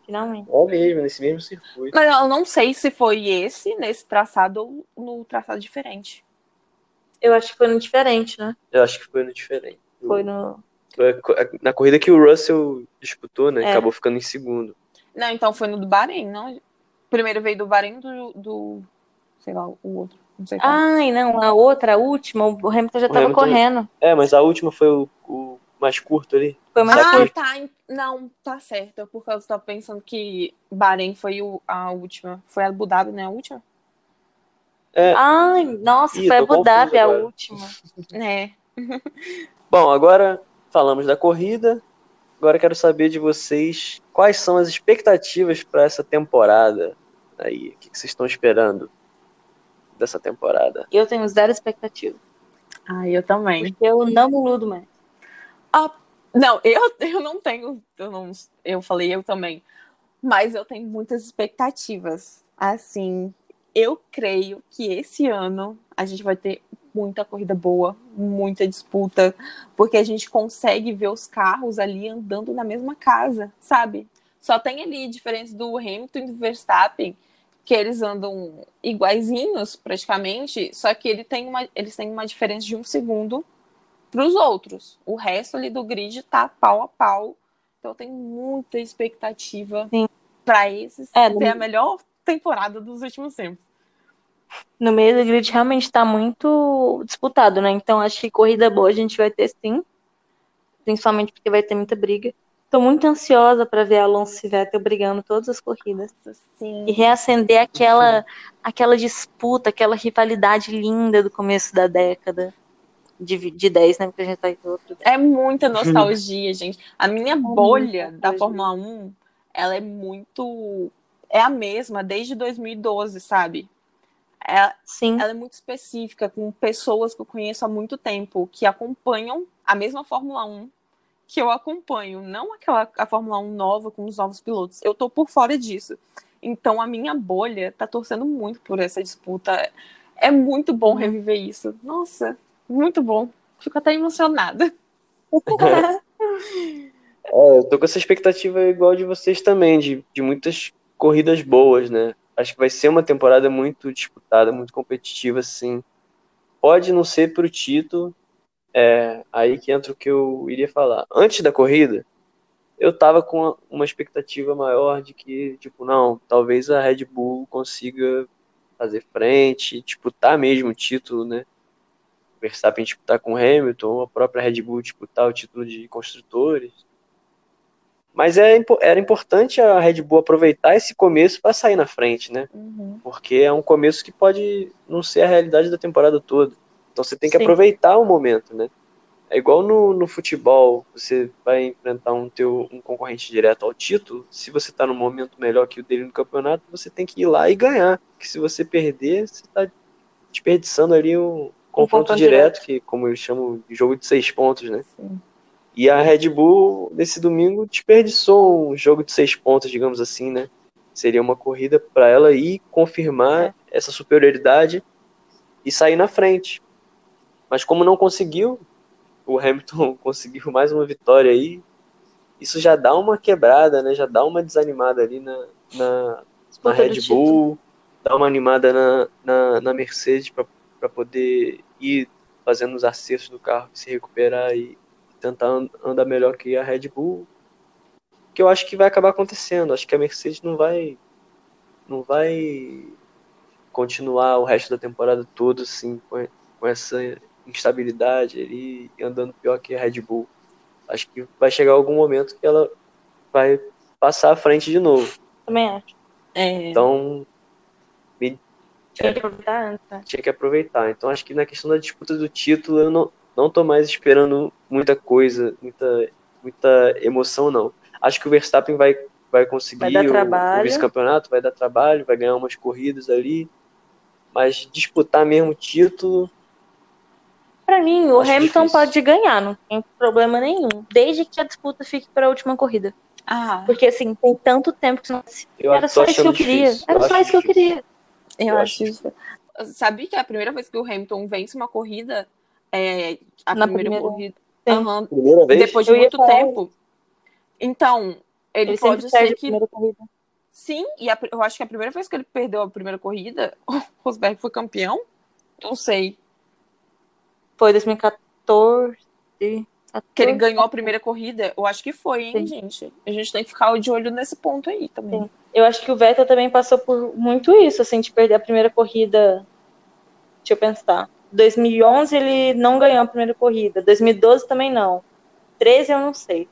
Finalmente. É mesmo, nesse mesmo circuito. Mas eu não sei se foi esse, nesse traçado ou no traçado diferente. Eu acho que foi no diferente, né? Eu acho que foi no diferente. Foi no... Na corrida que o Russell disputou, né? É. Acabou ficando em segundo. Não, então foi no do Bahrein, não? Primeiro veio do Bahrein do... do... sei lá, o outro. Não sei qual. Ai, não, a outra, a última, o Hamilton já o tava Hamilton... correndo. É, mas a última foi o, o mais curto ali. Foi mais ah, curto. Tá, não, tá certo. É porque eu tava pensando que Bahrein foi o, a última. Foi a Abu Dhabi, né? A última? É. Ai, nossa, Ih, foi a Abu Dhabi a última. É. Bom, agora falamos da corrida. Agora quero saber de vocês quais são as expectativas para essa temporada. Aí, o que vocês estão esperando dessa temporada? Eu tenho zero expectativa. Ah, eu também. Porque eu não mudo mais. Ah, não, eu, eu não tenho. Eu, não, eu falei eu também. Mas eu tenho muitas expectativas. Assim... Eu creio que esse ano a gente vai ter muita corrida boa, muita disputa, porque a gente consegue ver os carros ali andando na mesma casa, sabe? Só tem ali diferença do Hamilton e do Verstappen, que eles andam iguaizinhos praticamente, só que ele tem uma, eles têm uma diferença de um segundo para os outros. O resto ali do grid tá pau a pau, então tem muita expectativa para esses é, ter a melhor temporada dos últimos tempos. No meio do grid realmente está muito disputado, né? Então acho que corrida boa a gente vai ter sim, principalmente porque vai ter muita briga. Estou muito ansiosa para ver Alonso e Vettel brigando todas as corridas, sim. E reacender aquela, aquela disputa, aquela rivalidade linda do começo da década de, de dez, né? Porque a gente tá aí pelo outro é muita nostalgia, gente. A minha é bolha da Fórmula um, ela é muito... É a mesma desde dois mil e doze, sabe? É, Sim. Ela é muito específica, com pessoas que eu conheço há muito tempo, que acompanham a mesma Fórmula um que eu acompanho. Não aquela a Fórmula um nova, com os novos pilotos. Eu tô por fora disso. Então, a minha bolha tá torcendo muito por essa disputa. É muito bom uhum. reviver isso. Nossa, muito bom. Fico até emocionada. É, eu tô com essa expectativa igual de vocês também, de, de muitas... corridas boas, né? Acho que vai ser uma temporada muito disputada, muito competitiva, assim. Pode não ser pro título, é, aí que entra o que eu iria falar. Antes da corrida, eu tava com uma expectativa maior de que, tipo, não, talvez a Red Bull consiga fazer frente, disputar mesmo o título, né? O Verstappen disputar com o Hamilton, ou a própria Red Bull disputar o título de construtores. Mas era importante a Red Bull aproveitar esse começo para sair na frente, né? Uhum. Porque é um começo que pode não ser a realidade da temporada toda. Então você tem que Sim. aproveitar o momento, né? É igual no, no futebol, você vai enfrentar um, teu, um concorrente direto ao título, se você está num momento melhor que o dele no campeonato, você tem que ir lá e ganhar. Porque se você perder, você está desperdiçando ali um confronto um direto, direto, que como eu chamo de jogo de seis pontos, né? Sim. E a Red Bull, nesse domingo, desperdiçou um jogo de seis pontos, digamos assim, né? Seria uma corrida para ela ir confirmar essa superioridade e sair na frente. Mas como não conseguiu, o Hamilton conseguiu mais uma vitória aí, isso já dá uma quebrada, né? Já dá uma desanimada ali na, na, na Red Bull, dá uma animada na, na, na Mercedes para para poder ir fazendo os acertos do carro, se recuperar e tentar andar melhor que a Red Bull, que eu acho que vai acabar acontecendo. Acho que a Mercedes não vai, não vai continuar o resto da temporada toda assim, com, com essa instabilidade ali, andando pior que a Red Bull. Acho que vai chegar algum momento que ela vai passar à frente de novo. Também acho. É... Então, me... tinha que aproveitar. Tá? Tinha que aproveitar. Então, acho que na questão da disputa do título, eu não, não tô mais esperando muita coisa, muita, muita emoção, não. Acho que o Verstappen vai, vai conseguir vai o, o vice-campeonato, vai dar trabalho, vai ganhar umas corridas ali, mas disputar mesmo o título... Pra mim, o Hamilton pode ganhar, não tem problema nenhum, desde que a disputa fique para a última corrida. Ah. Porque, assim, tem tanto tempo que não... Eu era só isso que eu queria. Difícil. Era eu só isso que eu queria. Eu, eu acho isso. Sabe que a primeira vez que o Hamilton vence uma corrida, é a Na primeira, primeira corrida, uhum, primeira vez? Depois de eu muito tempo. Então, ele, ele pode ser que... Sim, e a, eu acho que a primeira vez que ele perdeu a primeira corrida, o Rosberg foi campeão? Não sei. Foi dois mil e quatorze. Que ele ganhou a primeira corrida, eu acho que foi, hein, Sim. gente? A gente tem que ficar de olho nesse ponto aí também. Sim. Eu acho que o Vettel também passou por muito isso, assim, de perder a primeira corrida. Deixa eu pensar. dois mil e onze ele não ganhou a primeira corrida. dois mil e doze também não. dois mil e treze eu não sei.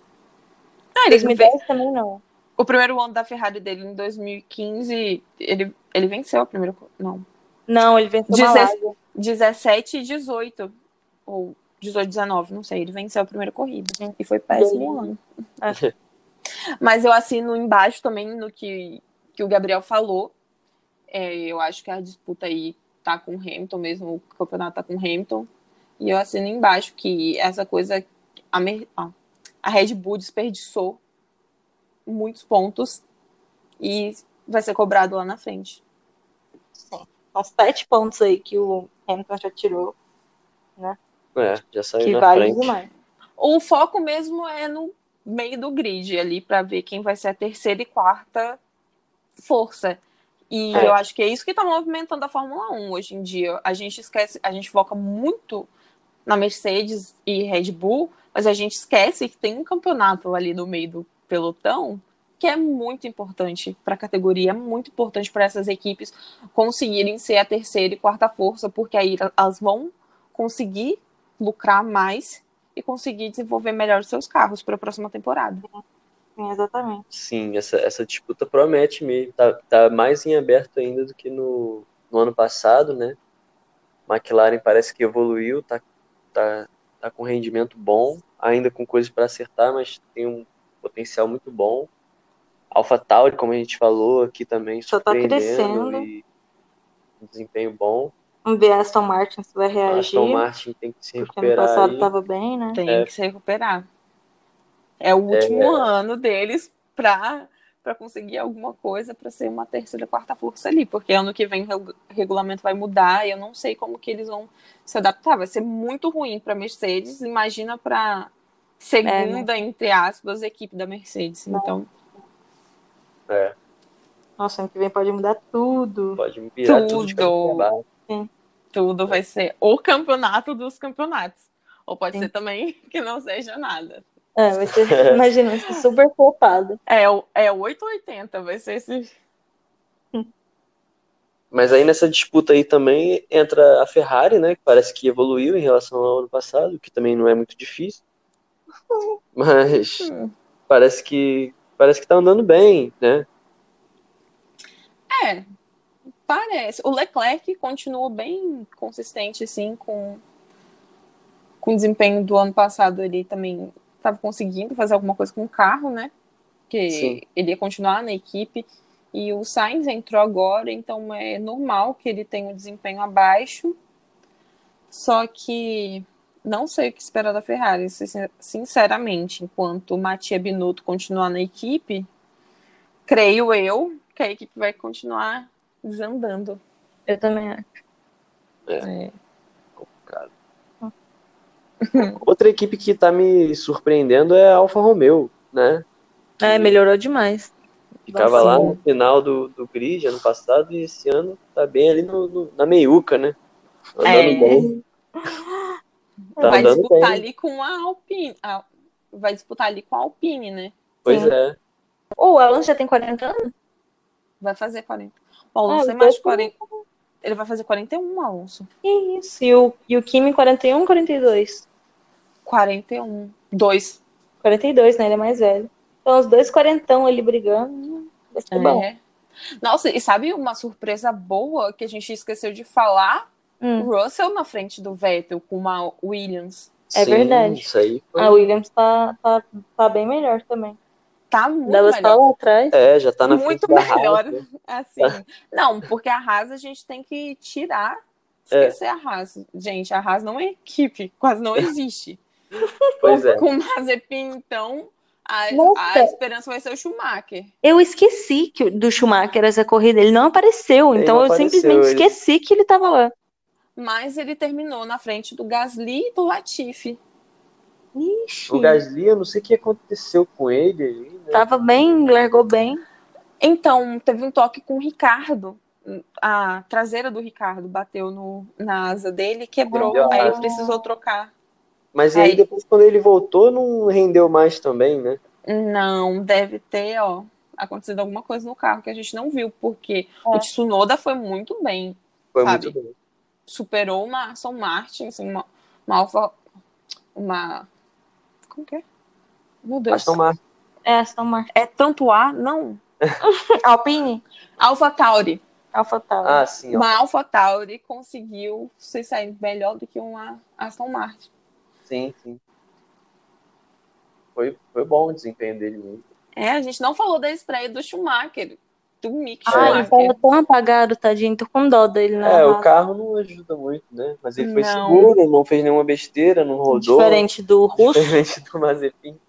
Ah, dois mil e dez vem... também não. O primeiro ano da Ferrari dele, em dois mil e quinze, ele, ele venceu a primeira corrida. Não. Não, ele venceu a Malásia. dezessete e dezoito. Ou dezoito, dezenove, não sei. Ele venceu a primeira corrida. E foi péssimo ano. É. Mas eu assino embaixo também no que, que o Gabriel falou. É, eu acho que a disputa aí tá com o Hamilton mesmo. O campeonato tá com o Hamilton. E eu assino embaixo que essa coisa... A, Mer, ah, a Red Bull desperdiçou muitos pontos. E vai ser cobrado lá na frente. Sim. São sete pontos aí que o Hamilton já tirou. Né? É, já saiu que na vale frente. Demais. O foco mesmo é no meio do grid ali, para ver quem vai ser a terceira e quarta força. E é. eu acho que é isso que tá movimentando a Fórmula um hoje em dia. A gente esquece, a gente foca muito na Mercedes e Red Bull, mas a gente esquece que tem um campeonato ali no meio do pelotão que é muito importante para a categoria, é muito importante para essas equipes conseguirem ser a terceira e quarta força, porque aí elas vão conseguir lucrar mais e conseguir desenvolver melhor os seus carros para a próxima temporada. Sim, exatamente. Sim, essa, essa disputa promete mesmo. Tá, tá mais em aberto ainda do que no, no ano passado, né? McLaren parece que evoluiu, tá, tá, tá com rendimento bom, ainda com coisas para acertar, mas tem um potencial muito bom. AlphaTauri, como a gente falou aqui também, só tá crescendo e um desempenho bom. Vamos ver a Aston Martin se vai reagir. A Aston Martin tem que se recuperar. Porque ano passado estava bem, né? Tem é. que se recuperar. É o último é, é. ano deles para conseguir alguma coisa, para ser uma terceira, quarta força ali. Porque ano que vem o regulamento vai mudar e eu não sei como que eles vão se adaptar. Vai ser muito ruim para a Mercedes. Imagina para segunda, é, né? entre aspas, a equipe da Mercedes. Não. Então. É. Nossa, ano que vem pode mudar tudo. Pode virar tudo. tudo de Sim. Tudo vai ser o campeonato dos campeonatos. Ou pode Sim. ser também que não seja nada. É, vai ser, imagina, vai ser super poupado. É, é oito oitenta, vai ser esse... Mas aí nessa disputa aí também entra a Ferrari, né? Que parece que evoluiu em relação ao ano passado, que também não é muito difícil. Mas hum. parece que parece que tá andando bem, né? É... Parece. O Leclerc continua bem consistente, assim, com, com o desempenho do ano passado. Ele também estava conseguindo fazer alguma coisa com o carro, né? Porque Sim. ele ia continuar na equipe. E o Sainz entrou agora, então é normal que ele tenha um desempenho abaixo. Só que não sei o que esperar da Ferrari, sinceramente. Enquanto o Mattia Binotto continuar na equipe, creio eu que a equipe vai continuar... desandando. Eu também acho. É. é. Complicado. Outra equipe que tá me surpreendendo é a Alfa Romeo, né? Que é, melhorou demais. Ficava Vacina. lá no final do, do grid ano passado e esse ano tá bem ali no, no, na meiuca, né? Andando é. bem. Tá vai disputar bem. ali com a Alpine. A... Vai disputar ali com a Alpine, né? Pois Sim. é. Ou oh, o Alonso já tem quarenta anos? Vai fazer quarenta. O Alonso tem ah, mais de quarenta. quarenta. Ele vai fazer quarenta e um, Alonso. Isso. E o, e o Kimi quarenta e um ou quarenta e dois? quarenta e um. dois. quarenta e dois, né? Ele é mais velho. Então, os dois quarentão ali brigando. Vai ser é. bom. Nossa, e sabe uma surpresa boa que a gente esqueceu de falar? Hum. O Russell na frente do Vettel com uma Williams. É Sim, verdade. Isso aí foi... A Williams tá, tá, tá bem melhor também. Tá muito Dava melhor. Atrás. É, já tá na muito frente da melhor. Haas, assim. Tá. Não, porque a Haas a gente tem que tirar, esquecer é. a Haas. Gente, a Haas não é equipe, quase não existe. Pois é. Com o Mazepin, então, a, a esperança vai ser o Schumacher. Eu esqueci que, do Schumacher essa corrida, ele não apareceu, ele então não eu apareceu, simplesmente ele... esqueci que ele tava lá. Mas ele terminou na frente do Gasly e do Latifi. Ixi. O Gasly, eu não sei o que aconteceu com ele. Ali, né? Tava bem, largou bem. Então, teve um toque com o Ricardo. A traseira do Ricardo bateu no, na asa dele e quebrou. Entendeu? Aí ele precisou trocar. Mas aí, aí depois, quando ele voltou, não rendeu mais também, né? Não, deve ter, ó, acontecido alguma coisa no carro que a gente não viu, porque é. o Tsunoda foi muito bem. Foi sabe? muito bem. Superou uma Aston Martin, assim, uma, uma Alfa. Uma. Como que é? Meu Deus. Aston Martin. É, Aston Martin. É tanto A, não. Alpine? AlphaTauri. AlphaTauri. Ah, sim. Ó. Uma AlphaTauri conseguiu se sair melhor do que uma Aston Martin. Sim, sim. Foi, foi bom o desempenho dele mesmo. É, a gente não falou da estreia do Schumacher. Do Mick Schumacher. Ah, ele tava tão apagado, tadinho. Tô com dó dele, né? É, o carro não ajuda muito, né? Mas ele foi não. seguro, não fez nenhuma besteira, não rodou. Diferente do Russo. Diferente do Mazepin.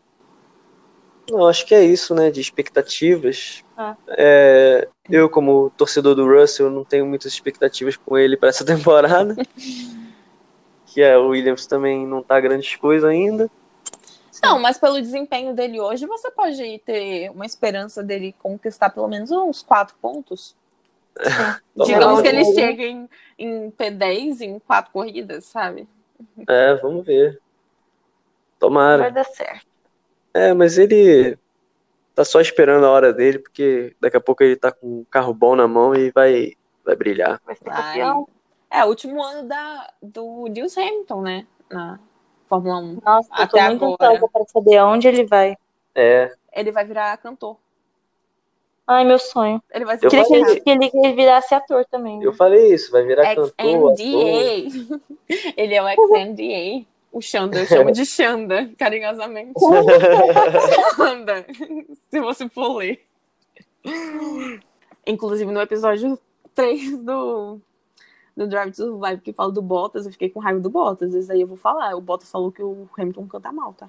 Não, acho que é isso, né? De expectativas. Ah. É, eu, como torcedor do Russell, não tenho muitas expectativas com ele pra essa temporada. Que é, o Williams também não tá grandes coisas ainda. Não, mas pelo desempenho dele hoje, você pode ter uma esperança dele conquistar pelo menos uns quatro pontos. Digamos que ele chegue em, em P dez, em quatro corridas, sabe? É, vamos ver. Tomara. Vai dar certo. É, mas ele tá só esperando a hora dele, porque daqui a pouco ele tá com um carro bom na mão e vai, vai brilhar. Vai ser campeão. É, o último ano da, do Lewis Hamilton, né? Na... Fórmula um. Nossa, eu tô muito ansiosa pra saber aonde ele vai. É. Ele vai virar cantor. Ai, meu sonho. Ele vai ser eu queria que ele, que ele, que ele virasse ator também. Né? Eu falei isso, vai virar ex-N D A. Cantor. N D A. Ele é o ex-N D A. O Xanda, eu chamo de Xanda, carinhosamente. Xanda, se você for ler. Inclusive, no episódio três do... do Drive to Survive, que fala do Bottas, eu fiquei com raiva do Bottas, isso aí eu vou falar. O Bottas falou que o Hamilton canta mal, tá?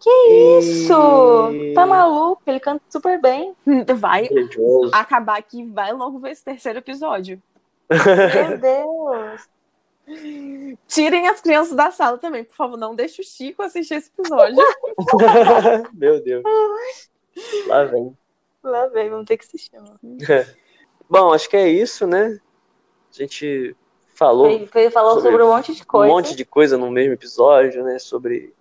Que isso! E... Tá maluco? Ele canta super bem. Vai Deus. acabar aqui, vai logo ver esse terceiro episódio. Meu Deus! Tirem as crianças da sala também, por favor, não deixe o Chico assistir esse episódio. Meu Deus. Lá vem. Lá vem, vamos ter que assistir. É. Bom, acho que é isso, né? A gente falou, foi, foi, falou sobre, sobre um monte de coisa. Um monte de coisa no mesmo episódio, né? Sobre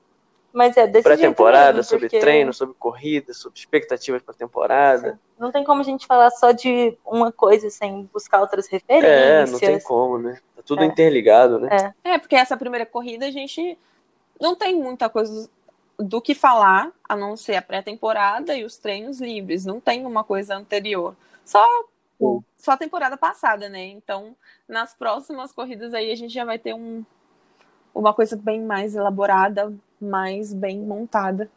Mas é, desse pré-temporada, mesmo, sobre porque... treino, sobre corrida, sobre expectativas para a temporada. Não tem como a gente falar só de uma coisa sem buscar outras referências. É, não tem como, né? Tá tudo é. interligado, né? É. é, porque essa primeira corrida a gente não tem muita coisa do que falar, a não ser a pré-temporada e os treinos livres. Não tem uma coisa anterior. Só... Uhum. Só a temporada passada, né? Então, nas próximas corridas aí, a gente já vai ter um, uma coisa bem mais elaborada, mais bem montada.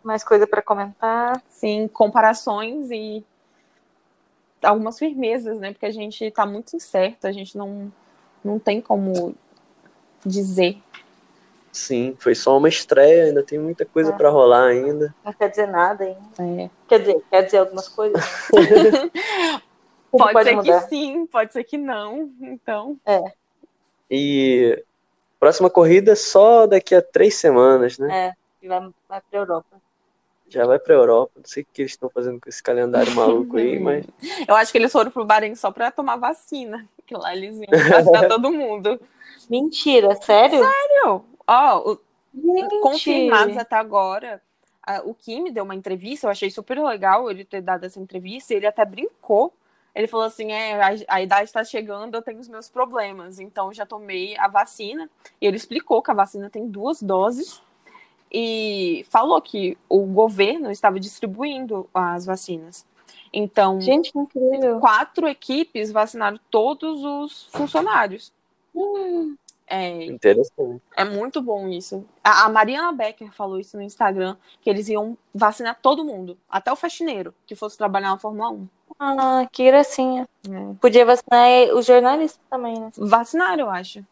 Mais coisa para comentar. Sim, comparações e algumas firmezas, né? Porque a gente tá muito incerto, a gente não, não tem como dizer. Sim, foi só uma estreia, ainda tem muita coisa é. para rolar ainda. Não quer dizer nada ainda. É. Quer dizer, quer dizer algumas coisas. pode, pode ser mudar. que sim, pode ser que não, então... É. E próxima corrida só daqui a três semanas, né? É, vai, vai pra Europa. já vai pra Europa, não sei o que eles estão fazendo com esse calendário maluco aí, mas... Eu acho que eles foram pro Bahrein só pra tomar vacina, que lá eles iam vacinar todo mundo. Mentira, sério? Sério! Ó, oh, confirmados até agora, o Kimi deu uma entrevista, eu achei super legal ele ter dado essa entrevista, ele até brincou. Ele falou assim, é, a, a idade está chegando, eu tenho os meus problemas, então já tomei a vacina. E ele explicou que a vacina tem duas doses e falou que o governo estava distribuindo as vacinas. Então, gente, quatro equipes vacinaram todos os funcionários. Hum, é, interessante. É muito bom isso. A, a Mariana Becker falou isso no Instagram, que eles iam vacinar todo mundo, até o faxineiro que fosse trabalhar na Fórmula um. Ah, que gracinha. É. Podia vacinar os jornalistas também, né? Vacinaram, eu acho.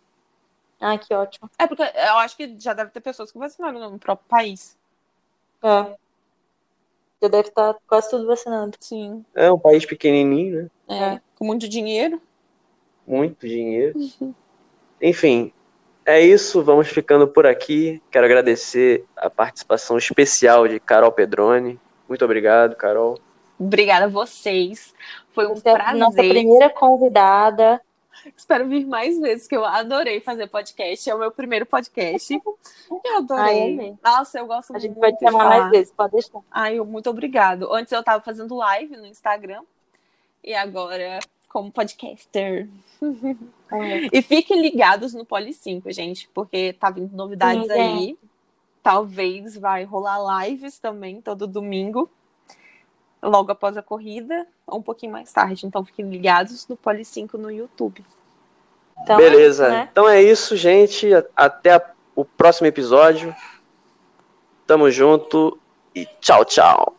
Ah, que ótimo. É, porque eu acho que já deve ter pessoas que vacinaram no próprio país. É. Já deve estar quase tudo vacinando. Sim. É um país pequenininho, né? É, com muito dinheiro. Muito dinheiro. Uhum. Enfim, é isso. Vamos ficando por aqui. Quero agradecer a participação especial de Carol Pedroni. Muito obrigado, Carol. Obrigada a vocês, foi um Você prazer. É nossa primeira convidada. Espero vir mais vezes, que eu adorei fazer podcast, é o meu primeiro podcast. Eu adorei. Ai, nossa, eu gosto a muito. A gente vai te chamar mais vezes, pode deixar. Ai, muito obrigado. Antes eu estava fazendo live no Instagram, e agora como podcaster. É. E fiquem ligados no Poli cinco, gente, porque tá vindo novidades. Sim, aí. É. Talvez vai rolar lives também, todo domingo. Logo após a corrida, ou um pouquinho mais tarde. Então, fiquem ligados no Poli cinco no YouTube. Então, beleza. É isso, né? Então é isso, gente. Até a, o próximo episódio. Tamo junto e tchau, tchau.